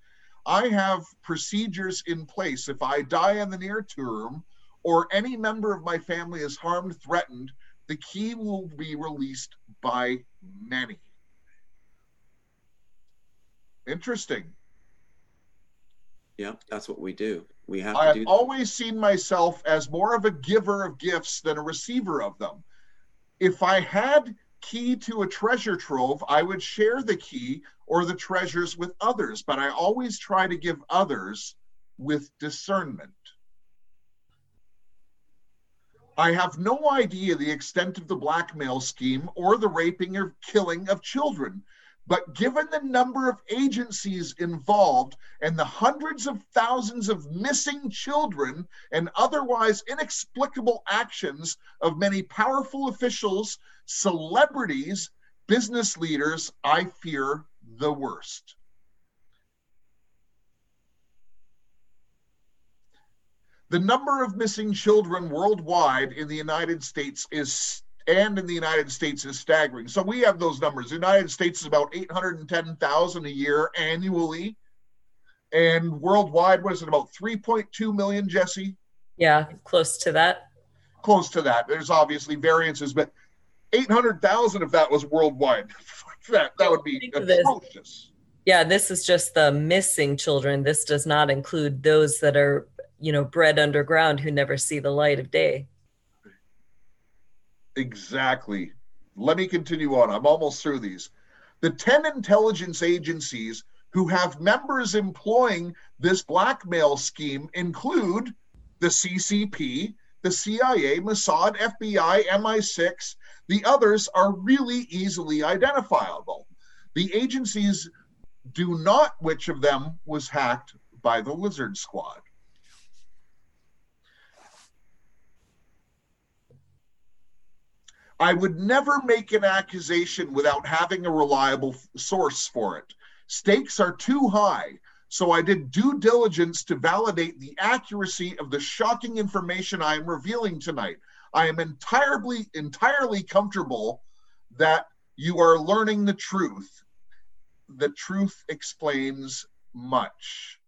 I have procedures in place. If I die in the near term or any member of my family is harmed, threatened, the key will be released by many. Interesting. Yeah, that's what we do. We have I've always seen myself as more of a giver of gifts than a receiver of them. If I had key to a treasure trove, I would share the key or the treasures with others, but I always try to give others with discernment. I have no idea the extent of the blackmail scheme or the raping or killing of children. But given the number of agencies involved and the hundreds of thousands of missing children and otherwise inexplicable actions of many powerful officials, celebrities, business leaders, I fear the worst. The number of missing children worldwide in the United States is staggering. So we have those numbers. The United States is about 810,000 a year annually. And worldwide, what is it, about 3.2 million, Jesse? Yeah, close to that. Close to that. There's obviously variances, but 800,000 if that was worldwide. that would be atrocious. Yeah, this is just the missing children. This does not include those that are, bred underground who never see the light of day. Exactly. Let me continue on. I'm almost through these. The 10 intelligence agencies who have members employing this blackmail scheme include the CCP, the CIA, Mossad, FBI, MI6. The others are really easily identifiable. The agencies do not which of them was hacked by the Lizard Squad. I would never make an accusation without having a reliable source for it. Stakes are too high, so I did due diligence to validate the accuracy of the shocking information I am revealing tonight. I am entirely comfortable that you are learning the truth. The truth explains much.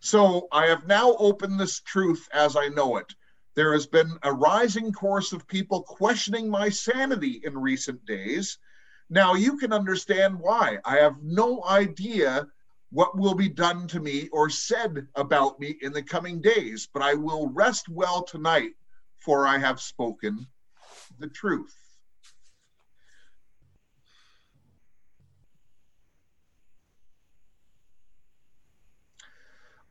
So I have now opened this truth as I know it. There has been a rising chorus of people questioning my sanity in recent days. Now you can understand why. I have no idea what will be done to me or said about me in the coming days, but I will rest well tonight, for I have spoken the truth.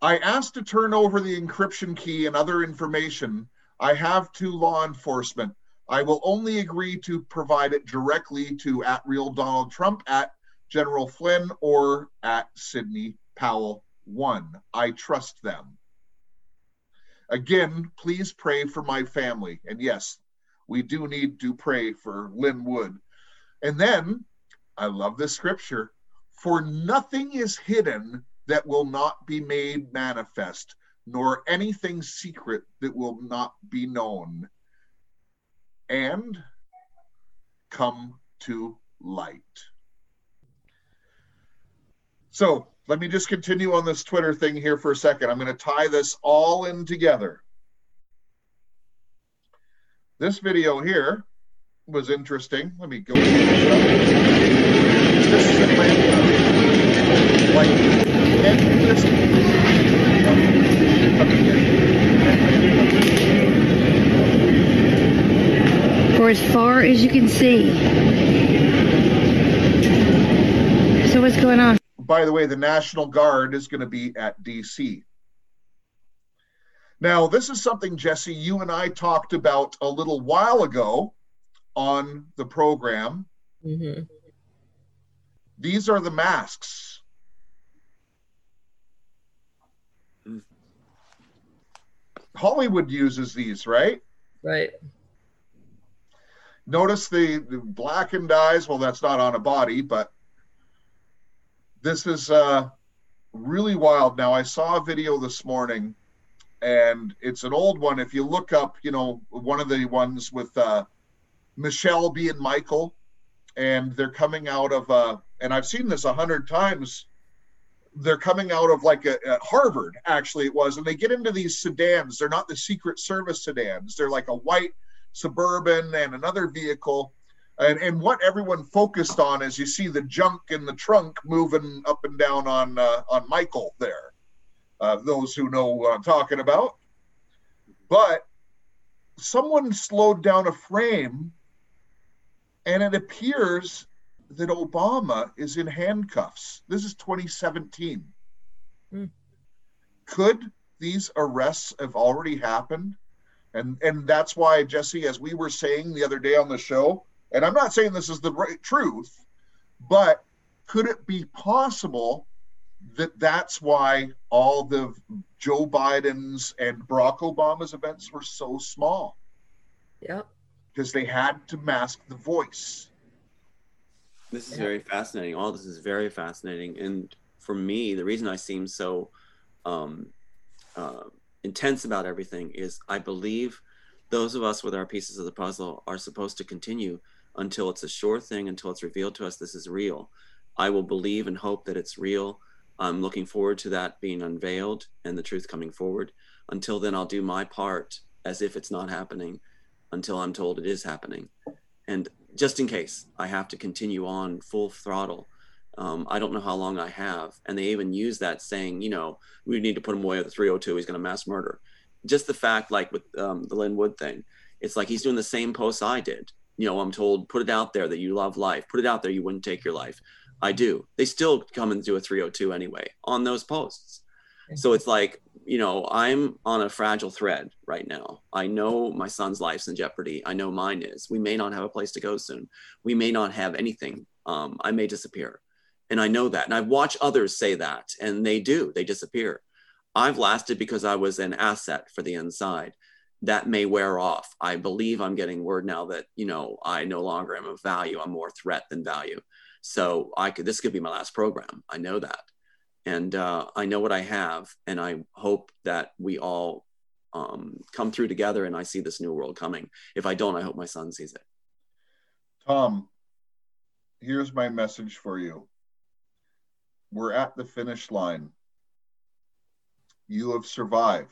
I asked to turn over the encryption key and other information I have to law enforcement. I will only agree to provide it directly to @RealDonaldTrump, @GeneralFlynn, or @SydneyPowell1. I trust them. Again, please pray for my family. And yes, we do need to pray for Lin Wood. And then, I love this scripture, for nothing is hidden that will not be made manifest, nor anything secret that will not be known and come to light. So let me just continue on this Twitter thing here for a second. I'm going to tie this all in together. This video here was interesting. Let me go. This is Atlanta. And this for as far as you can see. So what's going on? By the way, the National Guard is going to be at D.C. Now, this is something, Jesse, you and I talked about a little while ago on the program. Mm-hmm. These are the masks. Hollywood uses these, right? Right. Notice the blackened eyes. Well, that's not on a body, but this is really wild. Now, I saw a video this morning, and it's an old one. If you look up, one of the ones with Michelle B. and Michael, and they're coming out of, and I've seen this 100 times, they're coming out of like a Harvard, actually it was, and they get into these sedans. They're not the Secret Service sedans. They're like a white Suburban and another vehicle. And what everyone focused on is you see the junk in the trunk moving up and down on Michael there. Those who know what I'm talking about. But someone slowed down a frame, and it appears that Obama is in handcuffs. This is 2017. Mm. Could these arrests have already happened? And that's why, Jesse, as we were saying the other day on the show, and I'm not saying this is the right truth, but could it be possible that that's why all the Joe Biden's and Barack Obama's events were so small? Yeah. Because they had to mask the voice. This is very fascinating. All this is very fascinating. And for me, the reason I seem so intense about everything is I believe those of us with our pieces of the puzzle are supposed to continue until it's a sure thing, until it's revealed to us this is real. I will believe and hope that it's real. I'm looking forward to that being unveiled and the truth coming forward. Until then, I'll do my part as if it's not happening until I'm told it is happening. And just in case, I have to continue on full throttle. I don't know how long I have. And they even use that saying, you know, we need to put him away at the 302. He's going to mass murder. Just the fact, like with the Lin Wood thing, it's like he's doing the same posts I did. You know, I'm told, put it out there that you love life. Put it out there you wouldn't take your life. I do. They still come and do a 302 anyway on those posts. So it's like, you know, I'm on a fragile thread right now. I know my son's life's in jeopardy. I know mine is. We may not have a place to go soon. We may not have anything. I may disappear. And I know that. And I've watched others say that, and they do. They disappear. I've lasted because I was an asset for the inside. That may wear off. I believe I'm getting word now that, you know, I no longer am of value. I'm more threat than value. So this could be my last program. I know that. And I know what I have. And I hope that we all come through together and I see this new world coming. If I don't, I hope my son sees it. Tom, here's my message for you. We're at the finish line. You have survived.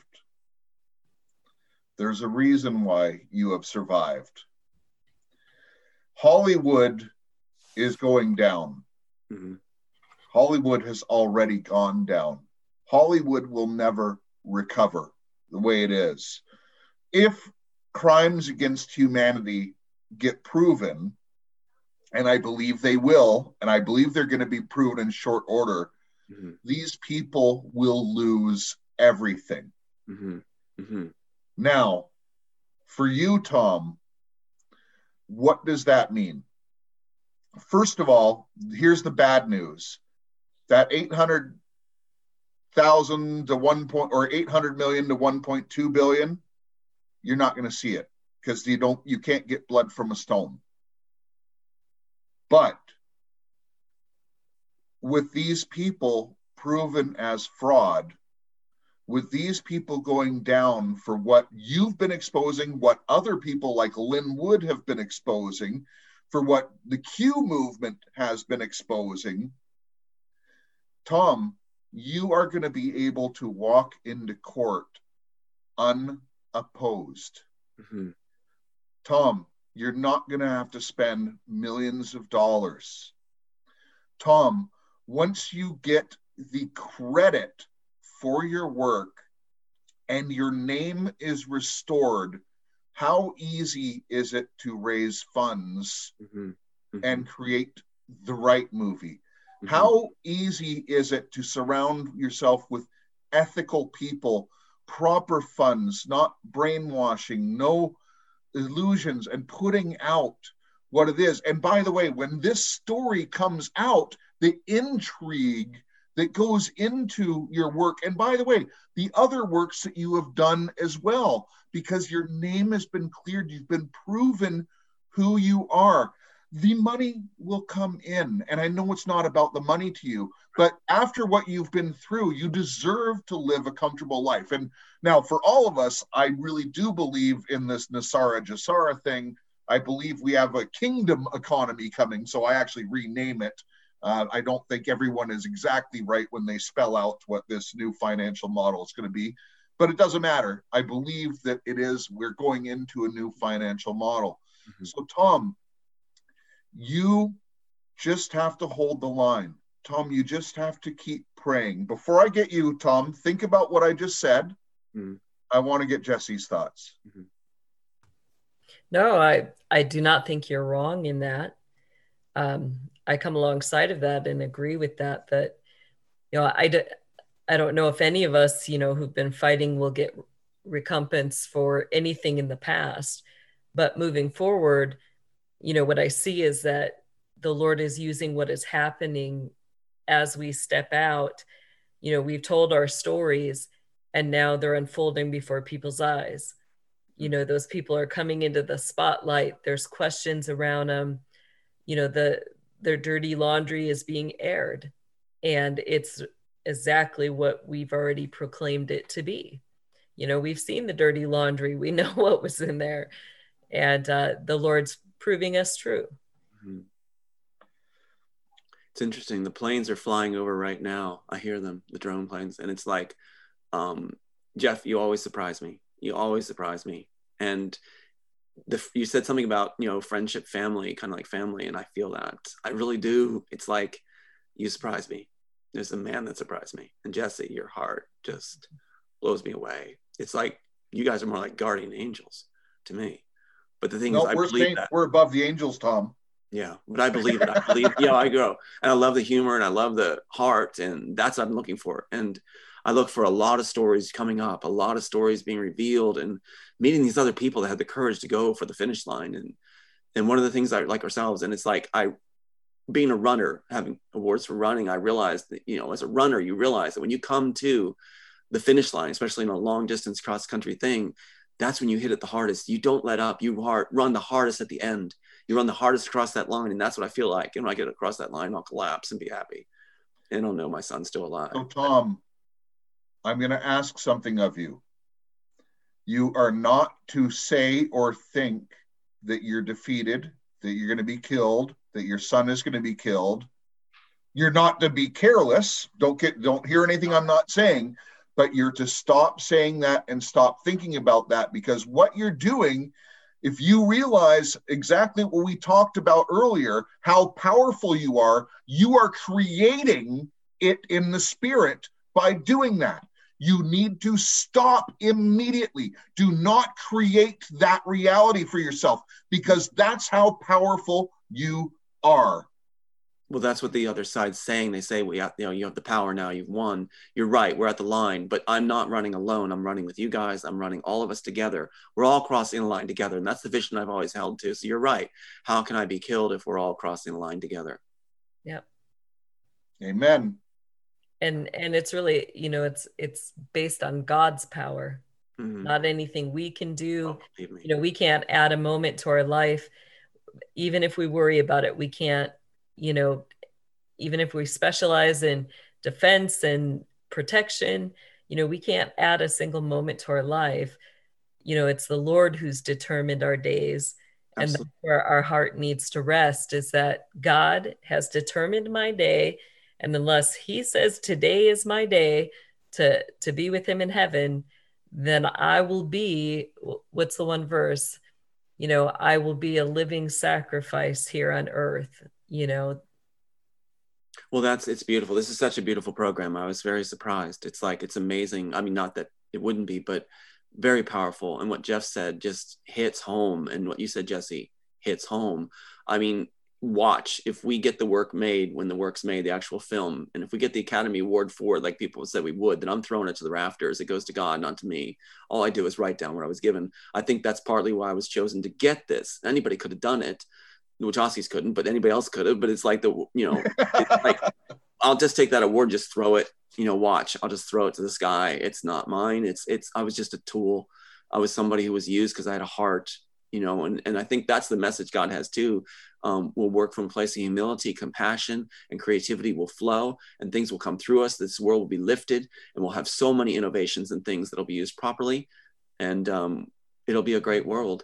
There's a reason why you have survived. Hollywood is going down. Mm-hmm. Hollywood has already gone down. Hollywood will never recover the way it is. If crimes against humanity get proven, and I believe they will, and I believe they're going to be proven in short order, mm-hmm. these people will lose everything. Mm-hmm. Mm-hmm. Now, for you, Tom, what does that mean? First of all, here's the bad news. That 800,000 to 800 million to 1.2 billion, you're not going to see it because you can't get blood from a stone. But with these people proven as fraud, with these people going down for what you've been exposing, what other people like Lin Wood have been exposing, for what the Q movement has been exposing, Tom, you are going to be able to walk into court unopposed. Mm-hmm. Tom, you're not going to have to spend millions of dollars. Tom, once you get the credit for your work and your name is restored, how easy is it to raise funds mm-hmm. Mm-hmm. and create the right movie? Mm-hmm. How easy is it to surround yourself with ethical people, proper funds, not brainwashing, no illusions, and putting out what it is? And by the way, when this story comes out, the intrigue that goes into your work, and by the way, the other works that you have done as well, because your name has been cleared, you've been proven who you are, the money will come in. And I know it's not about the money to you, but after what you've been through, you deserve to live a comfortable life. And now for all of us, I really do believe in this Nasara Jasara thing. I believe we have a kingdom economy coming, so I actually rename it. I don't think everyone is exactly right when they spell out what this new financial model is going to be, but it doesn't matter. I believe that we're going into a new financial model. Mm-hmm. So Tom, you just have to hold the line. Tom, you just have to keep praying. Before I get you, Tom, think about what I just said. Mm-hmm. I want to get Jesse's thoughts. Mm-hmm. No, I do not think you're wrong in that. I come alongside of that and agree with that, you know, I don't know if any of us, you know, who've been fighting will get recompense for anything in the past, but moving forward, you know, what I see is that the Lord is using what is happening as we step out. You know, we've told our stories and now they're unfolding before people's eyes. You know, those people are coming into the spotlight. There's questions around them, you know, their dirty laundry is being aired, and it's exactly what we've already proclaimed it to be. You know, we've seen the dirty laundry. We know what was in there. And the Lord's proving us true. Mm-hmm. It's interesting. The planes are flying over right now. I hear them, the drone planes. And it's like, Jeff, you always surprise me. You always surprise me. And you said something about, you know, friendship, family, kind of like family. And I feel that. I really do. It's like, you surprised me. There's a man that surprised me. And Jesse, your heart just blows me away. It's like, you guys are more like guardian angels to me. But the thing is, I believe that. We're above the angels, Tom. Yeah, but I believe it. I believe, yeah, I grow. And I love the humor and I love the heart, and that's what I'm looking for. And I look for a lot of stories coming up, a lot of stories being revealed, and meeting these other people that had the courage to go for the finish line. And one of the things I like ourselves, and it's like, being a runner, having awards for running, I realized that, you know, as a runner, you realize that when you come to the finish line, especially in a long distance cross country thing, that's when you hit it the hardest. You don't let up, you run the hardest at the end. You run the hardest across that line. And that's what I feel like. And when I get across that line, I'll collapse and be happy. And I'll know my son's still alive. So Tom, I'm gonna ask something of you. You are not to say or think that you're defeated, that you're gonna be killed, that your son is going to be killed. You're not to be careless. Don't hear anything I'm not saying, but you're to stop saying that and stop thinking about that, because what you're doing, if you realize exactly what we talked about earlier, how powerful you are creating it in the spirit by doing that. You need to stop immediately. Do not create that reality for yourself, because that's how powerful you are. Well, that's what the other side's saying. They say, well, you know, you have the power now, you've won. You're right, we're at the line, but I'm not running alone. I'm running with you guys. I'm running all of us together. We're all crossing the line together. And that's the vision I've always held to. So you're right. How can I be killed if we're all crossing the line together? Yep. Amen. And it's really, you know, it's based on God's power, mm-hmm. not anything we can do. Oh, believe me. You know, we can't add a moment to our life. Even if we worry about it, we can't, you know, even if we specialize in defense and protection, you know, we can't add a single moment to our life. You know, it's the Lord who's determined our days. Absolutely. And that's where our heart needs to rest, is that God has determined my day. And unless he says today is my day to be with him in heaven, then I will be, what's the one verse? You know, I will be a living sacrifice here on earth, you know. Well, it's beautiful. This is such a beautiful program. I was very surprised. It's like, it's amazing. I mean, not that it wouldn't be, but very powerful. And what Jeff said just hits home. And what you said, Jesse, hits home. I mean, watch, if we get the work made, when the work's made, the actual film, and if we get the Academy Award for it, like people said we would, then I'm throwing it to the rafters. It goes to God, not to me. All I do is write down what I was given. I think that's partly why I was chosen to get this. Anybody could have done it. The Wachowskis couldn't, but anybody else could have. But it's like, you know, it's like, I'll just take that award, just throw it, you know, watch, I'll just throw it to the sky. It's not mine. I was just a tool. I was somebody who was used because I had a heart, you know, and I think that's the message God has too. We'll work from a place of humility, compassion, and creativity will flow, and things will come through us. This world will be lifted, and we'll have so many innovations and things that'll be used properly, and it'll be a great world.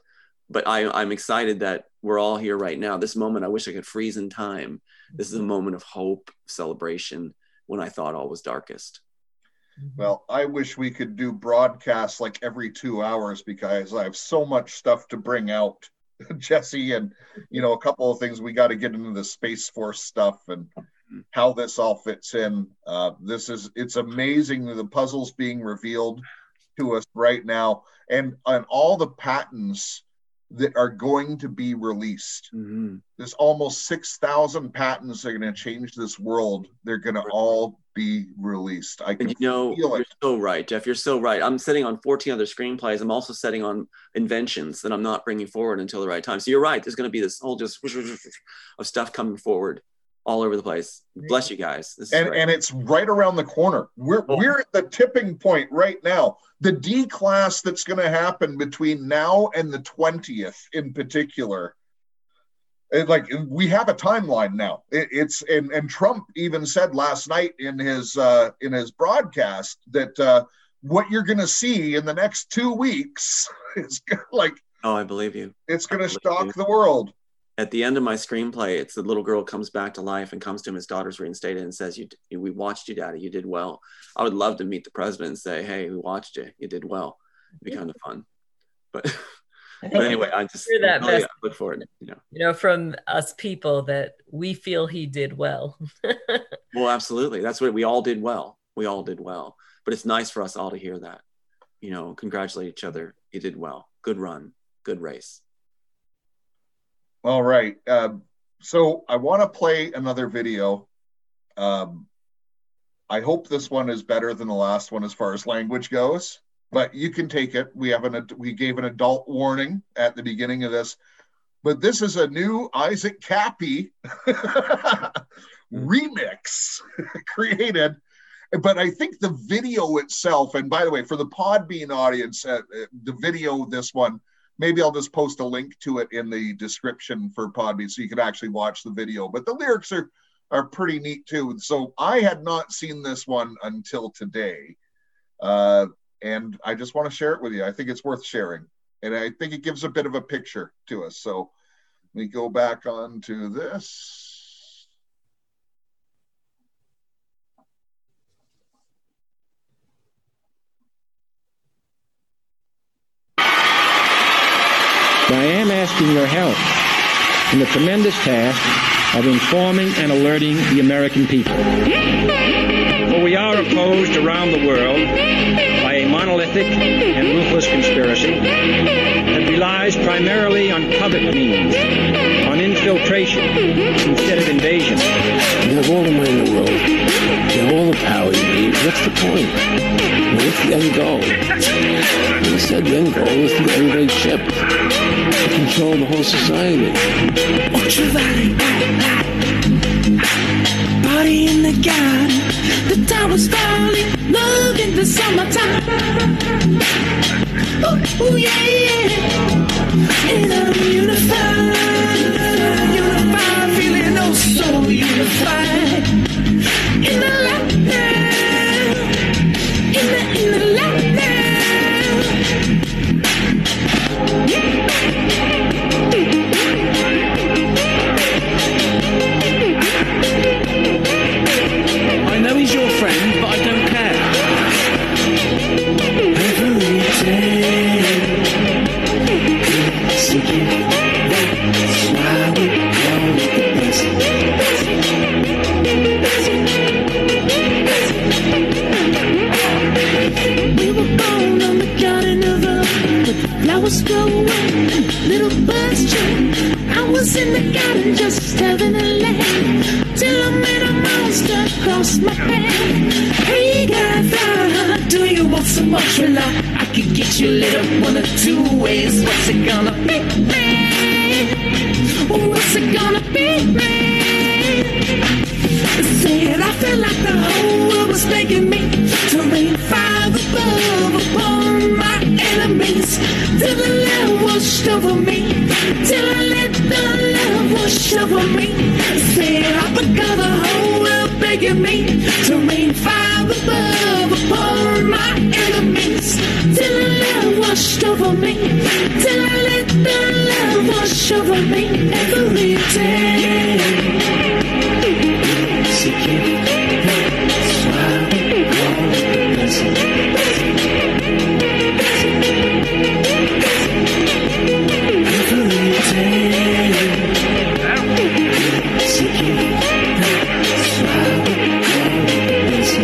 But I'm excited that we're all here right now. This moment, I wish I could freeze in time. This is a moment of hope, celebration, when I thought all was darkest. Well, I wish we could do broadcasts like every 2 hours, because I have so much stuff to bring out, Jesse, and, you know, a couple of things we got to get into the Space Force stuff and how this all fits in. It's amazing that the puzzle's being revealed to us right now, and all the patents that are going to be released. Mm-hmm. There's almost 6,000 patents that are going to change this world. They're going to all be released. I can feel it. You're so right, Jeff. You're so right. I'm sitting on 14 other screenplays. I'm also sitting on inventions that I'm not bringing forward until the right time. So you're right. There's going to be this whole just of stuff coming forward all over the place. Bless you guys. And it's right around the corner. We're at the tipping point right now. The D class that's going to happen between now and the 20th in particular Like, we have a timeline now. It's and Trump even said last night in his broadcast that what you're going to see in the next 2 weeks is like, oh, I believe you. It's going to shock the world. At the end of my screenplay, it's the little girl comes back to life and comes to him, his daughter's reinstated, and says, "We watched you, Daddy. You did well." I would love to meet the president and say, "Hey, we watched you. You did well." It'd be kind of fun, but anyway, I just look forward to, you know, from us people that we feel he did well. Well, absolutely. That's what we all did well. We all did well, but it's nice for us all to hear that. You know, congratulate each other. You did well. Good run. Good race. All right. So I want to play another video. I hope this one is better than the last one as far as language goes, but you can take it. We gave an adult warning at the beginning of this, but this is a new Isaac Kappy remix created. But I think the video itself, and by the way, for the Podbean audience, the video, this one, maybe I'll just post a link to it in the description for Podbean so you can actually watch the video. But the lyrics are pretty neat too. So I had not seen this one until today. And I just want to share it with you. I think it's worth sharing. And I think it gives a bit of a picture to us. So let me go back on to this. I am asking your help in the tremendous task of informing and alerting the American people. For we are opposed around the world by a monolithic and ruthless conspiracy that relies primarily on covert means, on infiltration instead of invasion. You have all the money in the world, you have all the power you need. What's the point? What's the end goal? They said the end goal is to invade ships. Control the whole society. Watch your body, party in the garden. The towers falling, love in the summertime. Oh yeah, yeah. And I'm unified, feeling oh so unified. In the lockdown, in the lockdown. I know he's your friend, but I don't care. Every day, it's a gift. That's why we call it the best. We were born on the garden of flowers growing, little birds chirp. I was in the garden just having a laugh till I met a monster cross my path. Hey guys, do you want some mozzarella? I could get you lit up one of two ways. What's it gonna be, man? What's it gonna be, man? Said I felt like the whole world was begging me to rain fire above upon my enemies. Till the love washed over me, till I let the love wash over me. Said I forgot the whole world begging me to rain fire above upon my enemies. Till the love washed over me, till I let the love wash over me every day. That's why we call it the blessing.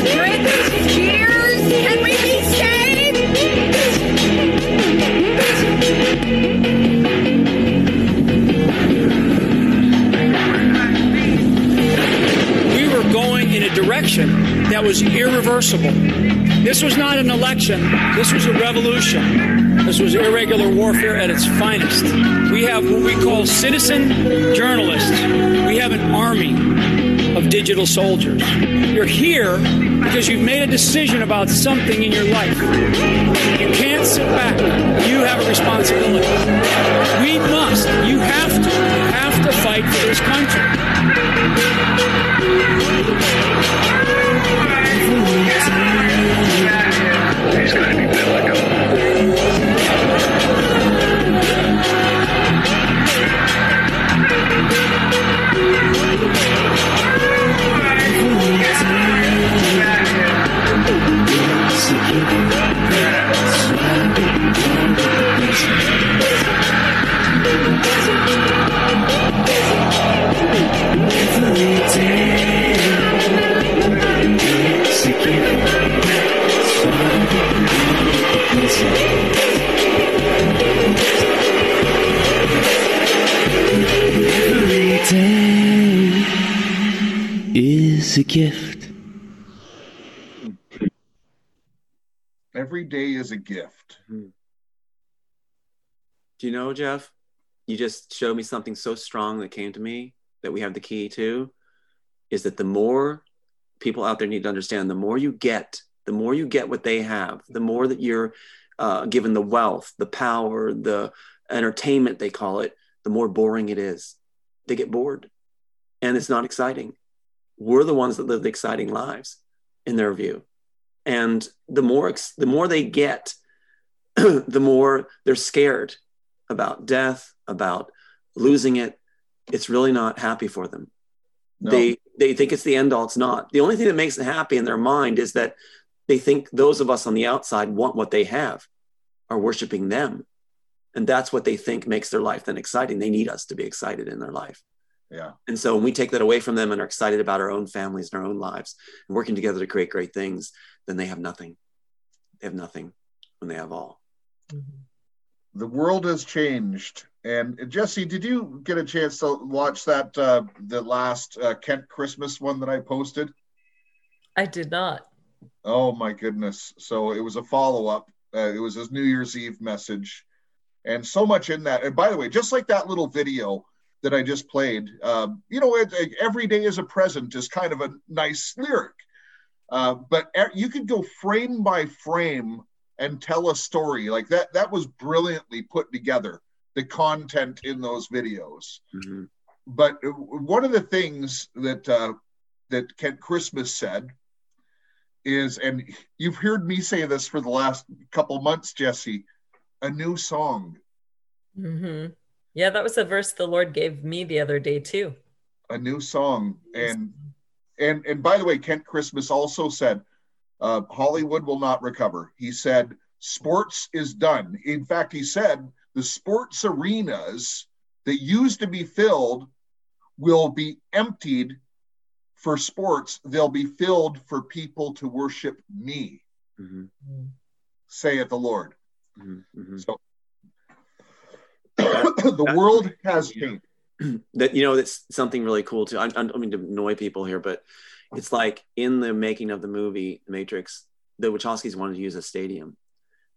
Drink those cheers, can we be saved? Going in a direction that was irreversible. This was not an election. This was a revolution. This was irregular warfare at its finest. We have what we call citizen journalists. We have an army of digital soldiers. You're here because you've made a decision about something in your life. You can't sit back. You have a responsibility. We must, you have to fight for this country. He's going to be dead like a gift. Every day is a gift. Do you know, Jeff, you just showed me something so strong that came to me that we have the key to, is that the more people out there need to understand, the more you get what they have, the more that you're given the wealth, the power, the entertainment, they call it, the more boring it is. They get bored and it's not exciting. We're the ones that live the exciting lives, in their view. And the more they get, the more they're scared about death, about losing it. It's really not happy for them. No. They think it's the end all. It's not. The only thing that makes them happy in their mind is that they think those of us on the outside want what they have, are worshiping them. And that's what they think makes their life then exciting. They need us to be excited in their life. Yeah. And so when we take that away from them and are excited about our own families and our own lives and working together to create great things, then they have nothing. They have nothing when they have all. The world has changed. And Jesse, did you get a chance to watch that, the last Kent Christmas one that I posted? I did not. Oh my goodness. So it was a follow-up. It was his New Year's Eve message. And so much in that. And by the way, just like that little video that I just played, you know, every day is a present is kind of a nice lyric, but you could go frame by frame and tell a story like that. That was brilliantly put together, the content in those videos. Mm-hmm. But one of the things that that Kent Christmas said is, and you've heard me say this for the last couple months, Jesse, a new song. Mm-hmm. Yeah, that was a verse the Lord gave me the other day too. A new song. And by the way, Kent Christmas also said, Hollywood will not recover. He said, sports is done. In fact, he said, the sports arenas that used to be filled will be emptied for sports. They'll be filled for people to worship me, mm-hmm. saith the Lord. Mm-hmm. So the world has changed. That, you know, that's something really cool too. I don't mean to annoy people here, but it's like in the making of the movie The Matrix, the Wachowskis wanted to use a stadium,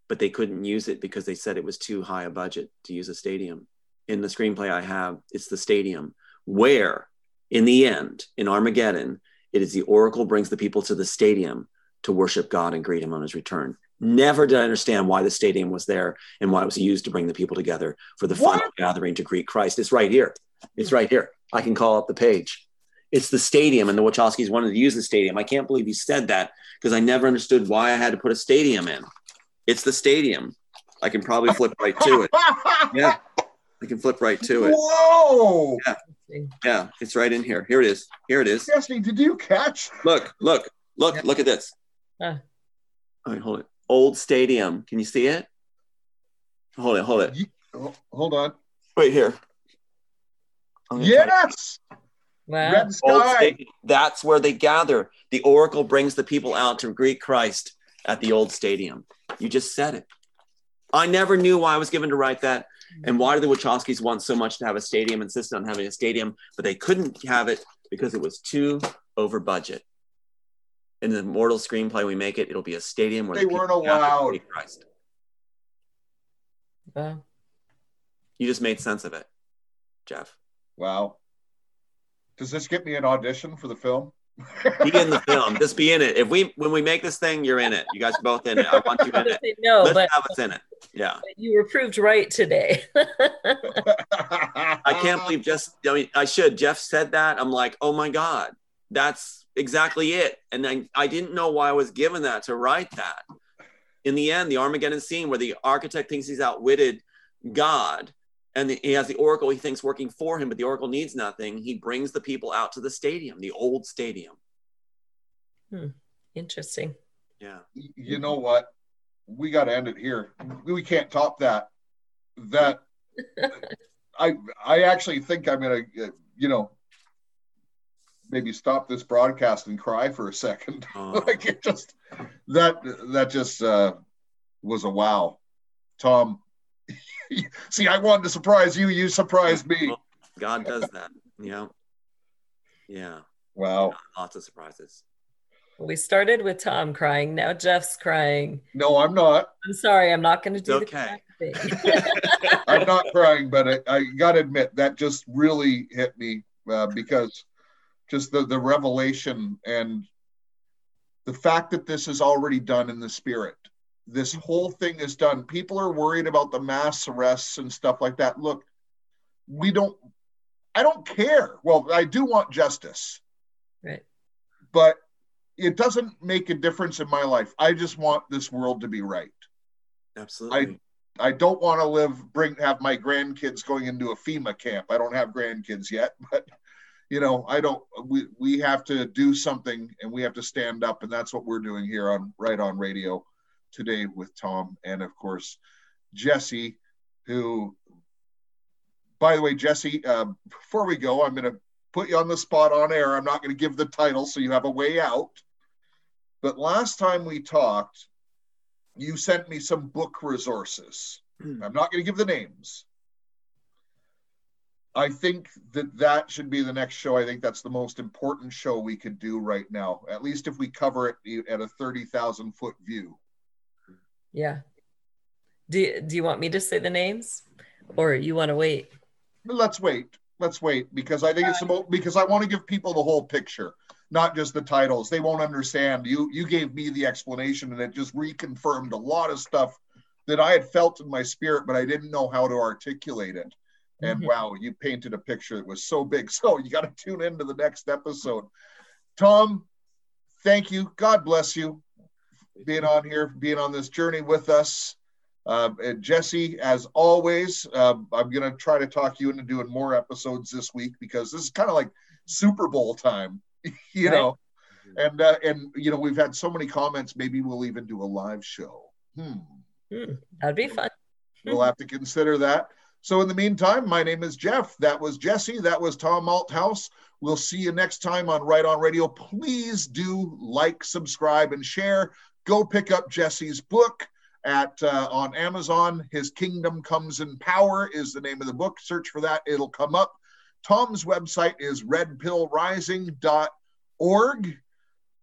but they couldn't use it because they said it was too high a budget to use a stadium. In the screenplay I have, it's the stadium where, in the end, in Armageddon, it is the Oracle brings the people to the stadium to worship God and greet him on his return. Never did I understand why the stadium was there and why it was used to bring the people together for the final gathering to greet Christ. It's right here. It's right here. I can call up the page. It's the stadium, and the Wachowskis wanted to use the stadium. I can't believe you said that because I never understood why I had to put a stadium in. It's the stadium. I can probably flip right to it. Yeah, I can flip right to it. Whoa! Yeah, it's right in here. Here it is. Here it is. Jesse, did you catch? Look at this. All right, hold it. Old stadium. Can you see it? Hold it. Hold on. Wait here. Yes. Wow. Red sky. That's where they gather. The Oracle brings the people out to greet Christ at the old stadium. You just said it. I never knew why I was given to write that. And why do the Wachowskis want so much to have a stadium, insist on having a stadium, but they couldn't have it because it was too over budget. In the Immortal screenplay, we make it. It'll be a stadium where they weren't allowed. Christ. You just made sense of it, Jeff. Wow. Does this get me an audition for the film? Be in the film. Just be in it. When we make this thing, you're in it. You guys are both in it. I want you in it. No, let's have us in it. Yeah. You were proved right today. I can't believe I should. Jeff said that. I'm like, oh my God, that's exactly it. And then I didn't know why I was given that to write that. In the end, the Armageddon scene where the architect thinks he's outwitted God, and he has the Oracle he thinks working for him, but the Oracle needs nothing. He brings the people out to the stadium, the old stadium. Interesting. Yeah. You know what? We got to end it here. We can't top that. That I actually think I'm going to, maybe stop this broadcast and cry for a second. Like it just, that just was a wow. Tom, see, I wanted to surprise you. You surprised me. God does that. Yeah. Wow. Lots of surprises. We started with Tom crying. Now Jeff's crying. No, I'm not. I'm sorry. I'm not going to do the thing. I'm not crying, but I got to admit that just really hit me because just the revelation and the fact that this is already done in the spirit. This whole thing is done. People are worried about the mass arrests and stuff like that. Look, I don't care. Well, I do want justice. Right. But it doesn't make a difference in my life. I just want this world to be right. Absolutely. I don't want to have my grandkids going into a FEMA camp. I don't have grandkids yet, but we have to do something and we have to stand up, and that's what we're doing here on Right On Radio today with Tom and, of course, Jesse, who, by the way, Jesse, before we go, I'm going to put you on the spot on air. I'm not going to give the title, so you have a way out. But last time we talked, you sent me some book resources. I'm not going to give the names. I think that should be the next show. I think that's the most important show we could do right now, at least if we cover it at a 30,000 foot view. Yeah. Do you want me to say the names, or you want to wait? Let's wait because I think it's because I want to give people the whole picture, not just the titles. They won't understand. You gave me the explanation, and it just reconfirmed a lot of stuff that I had felt in my spirit, but I didn't know how to articulate it. And wow, you painted a picture that was so big. So you got to tune into the next episode. Tom, thank you. God bless you. Being on here, being on this journey with us. And Jesse, as always, I'm going to try to talk you into doing more episodes this week because this is kind of like Super Bowl time, you know. And we've had so many comments. Maybe we'll even do a live show. That'd be fun. We'll have to consider that. So in the meantime, my name is Jeff. That was Jesse. That was Tom Althouse. We'll see you next time on Right On Radio. Please do like, subscribe, and share. Go pick up Jesse's book on Amazon. His Kingdom Comes in Power is the name of the book. Search for that. It'll come up. Tom's website is redpillrising.org.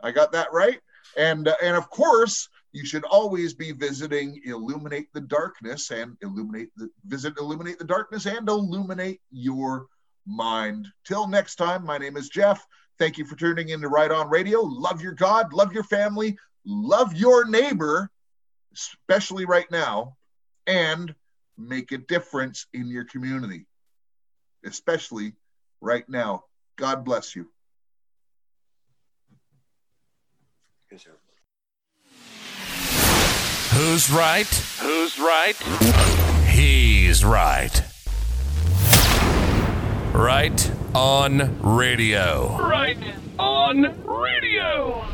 I got that right. And of course, you should always be visiting Illuminate the Darkness and visit Illuminate the Darkness and illuminate your mind. Till next time, my name is Jeff. Thank you for tuning in to Right On Radio. Love your God, love your family, love your neighbor, especially right now, and make a difference in your community, especially right now. God bless you. Yes, sir. Who's right? Who's right? He's right. Right On Radio. Right On Radio.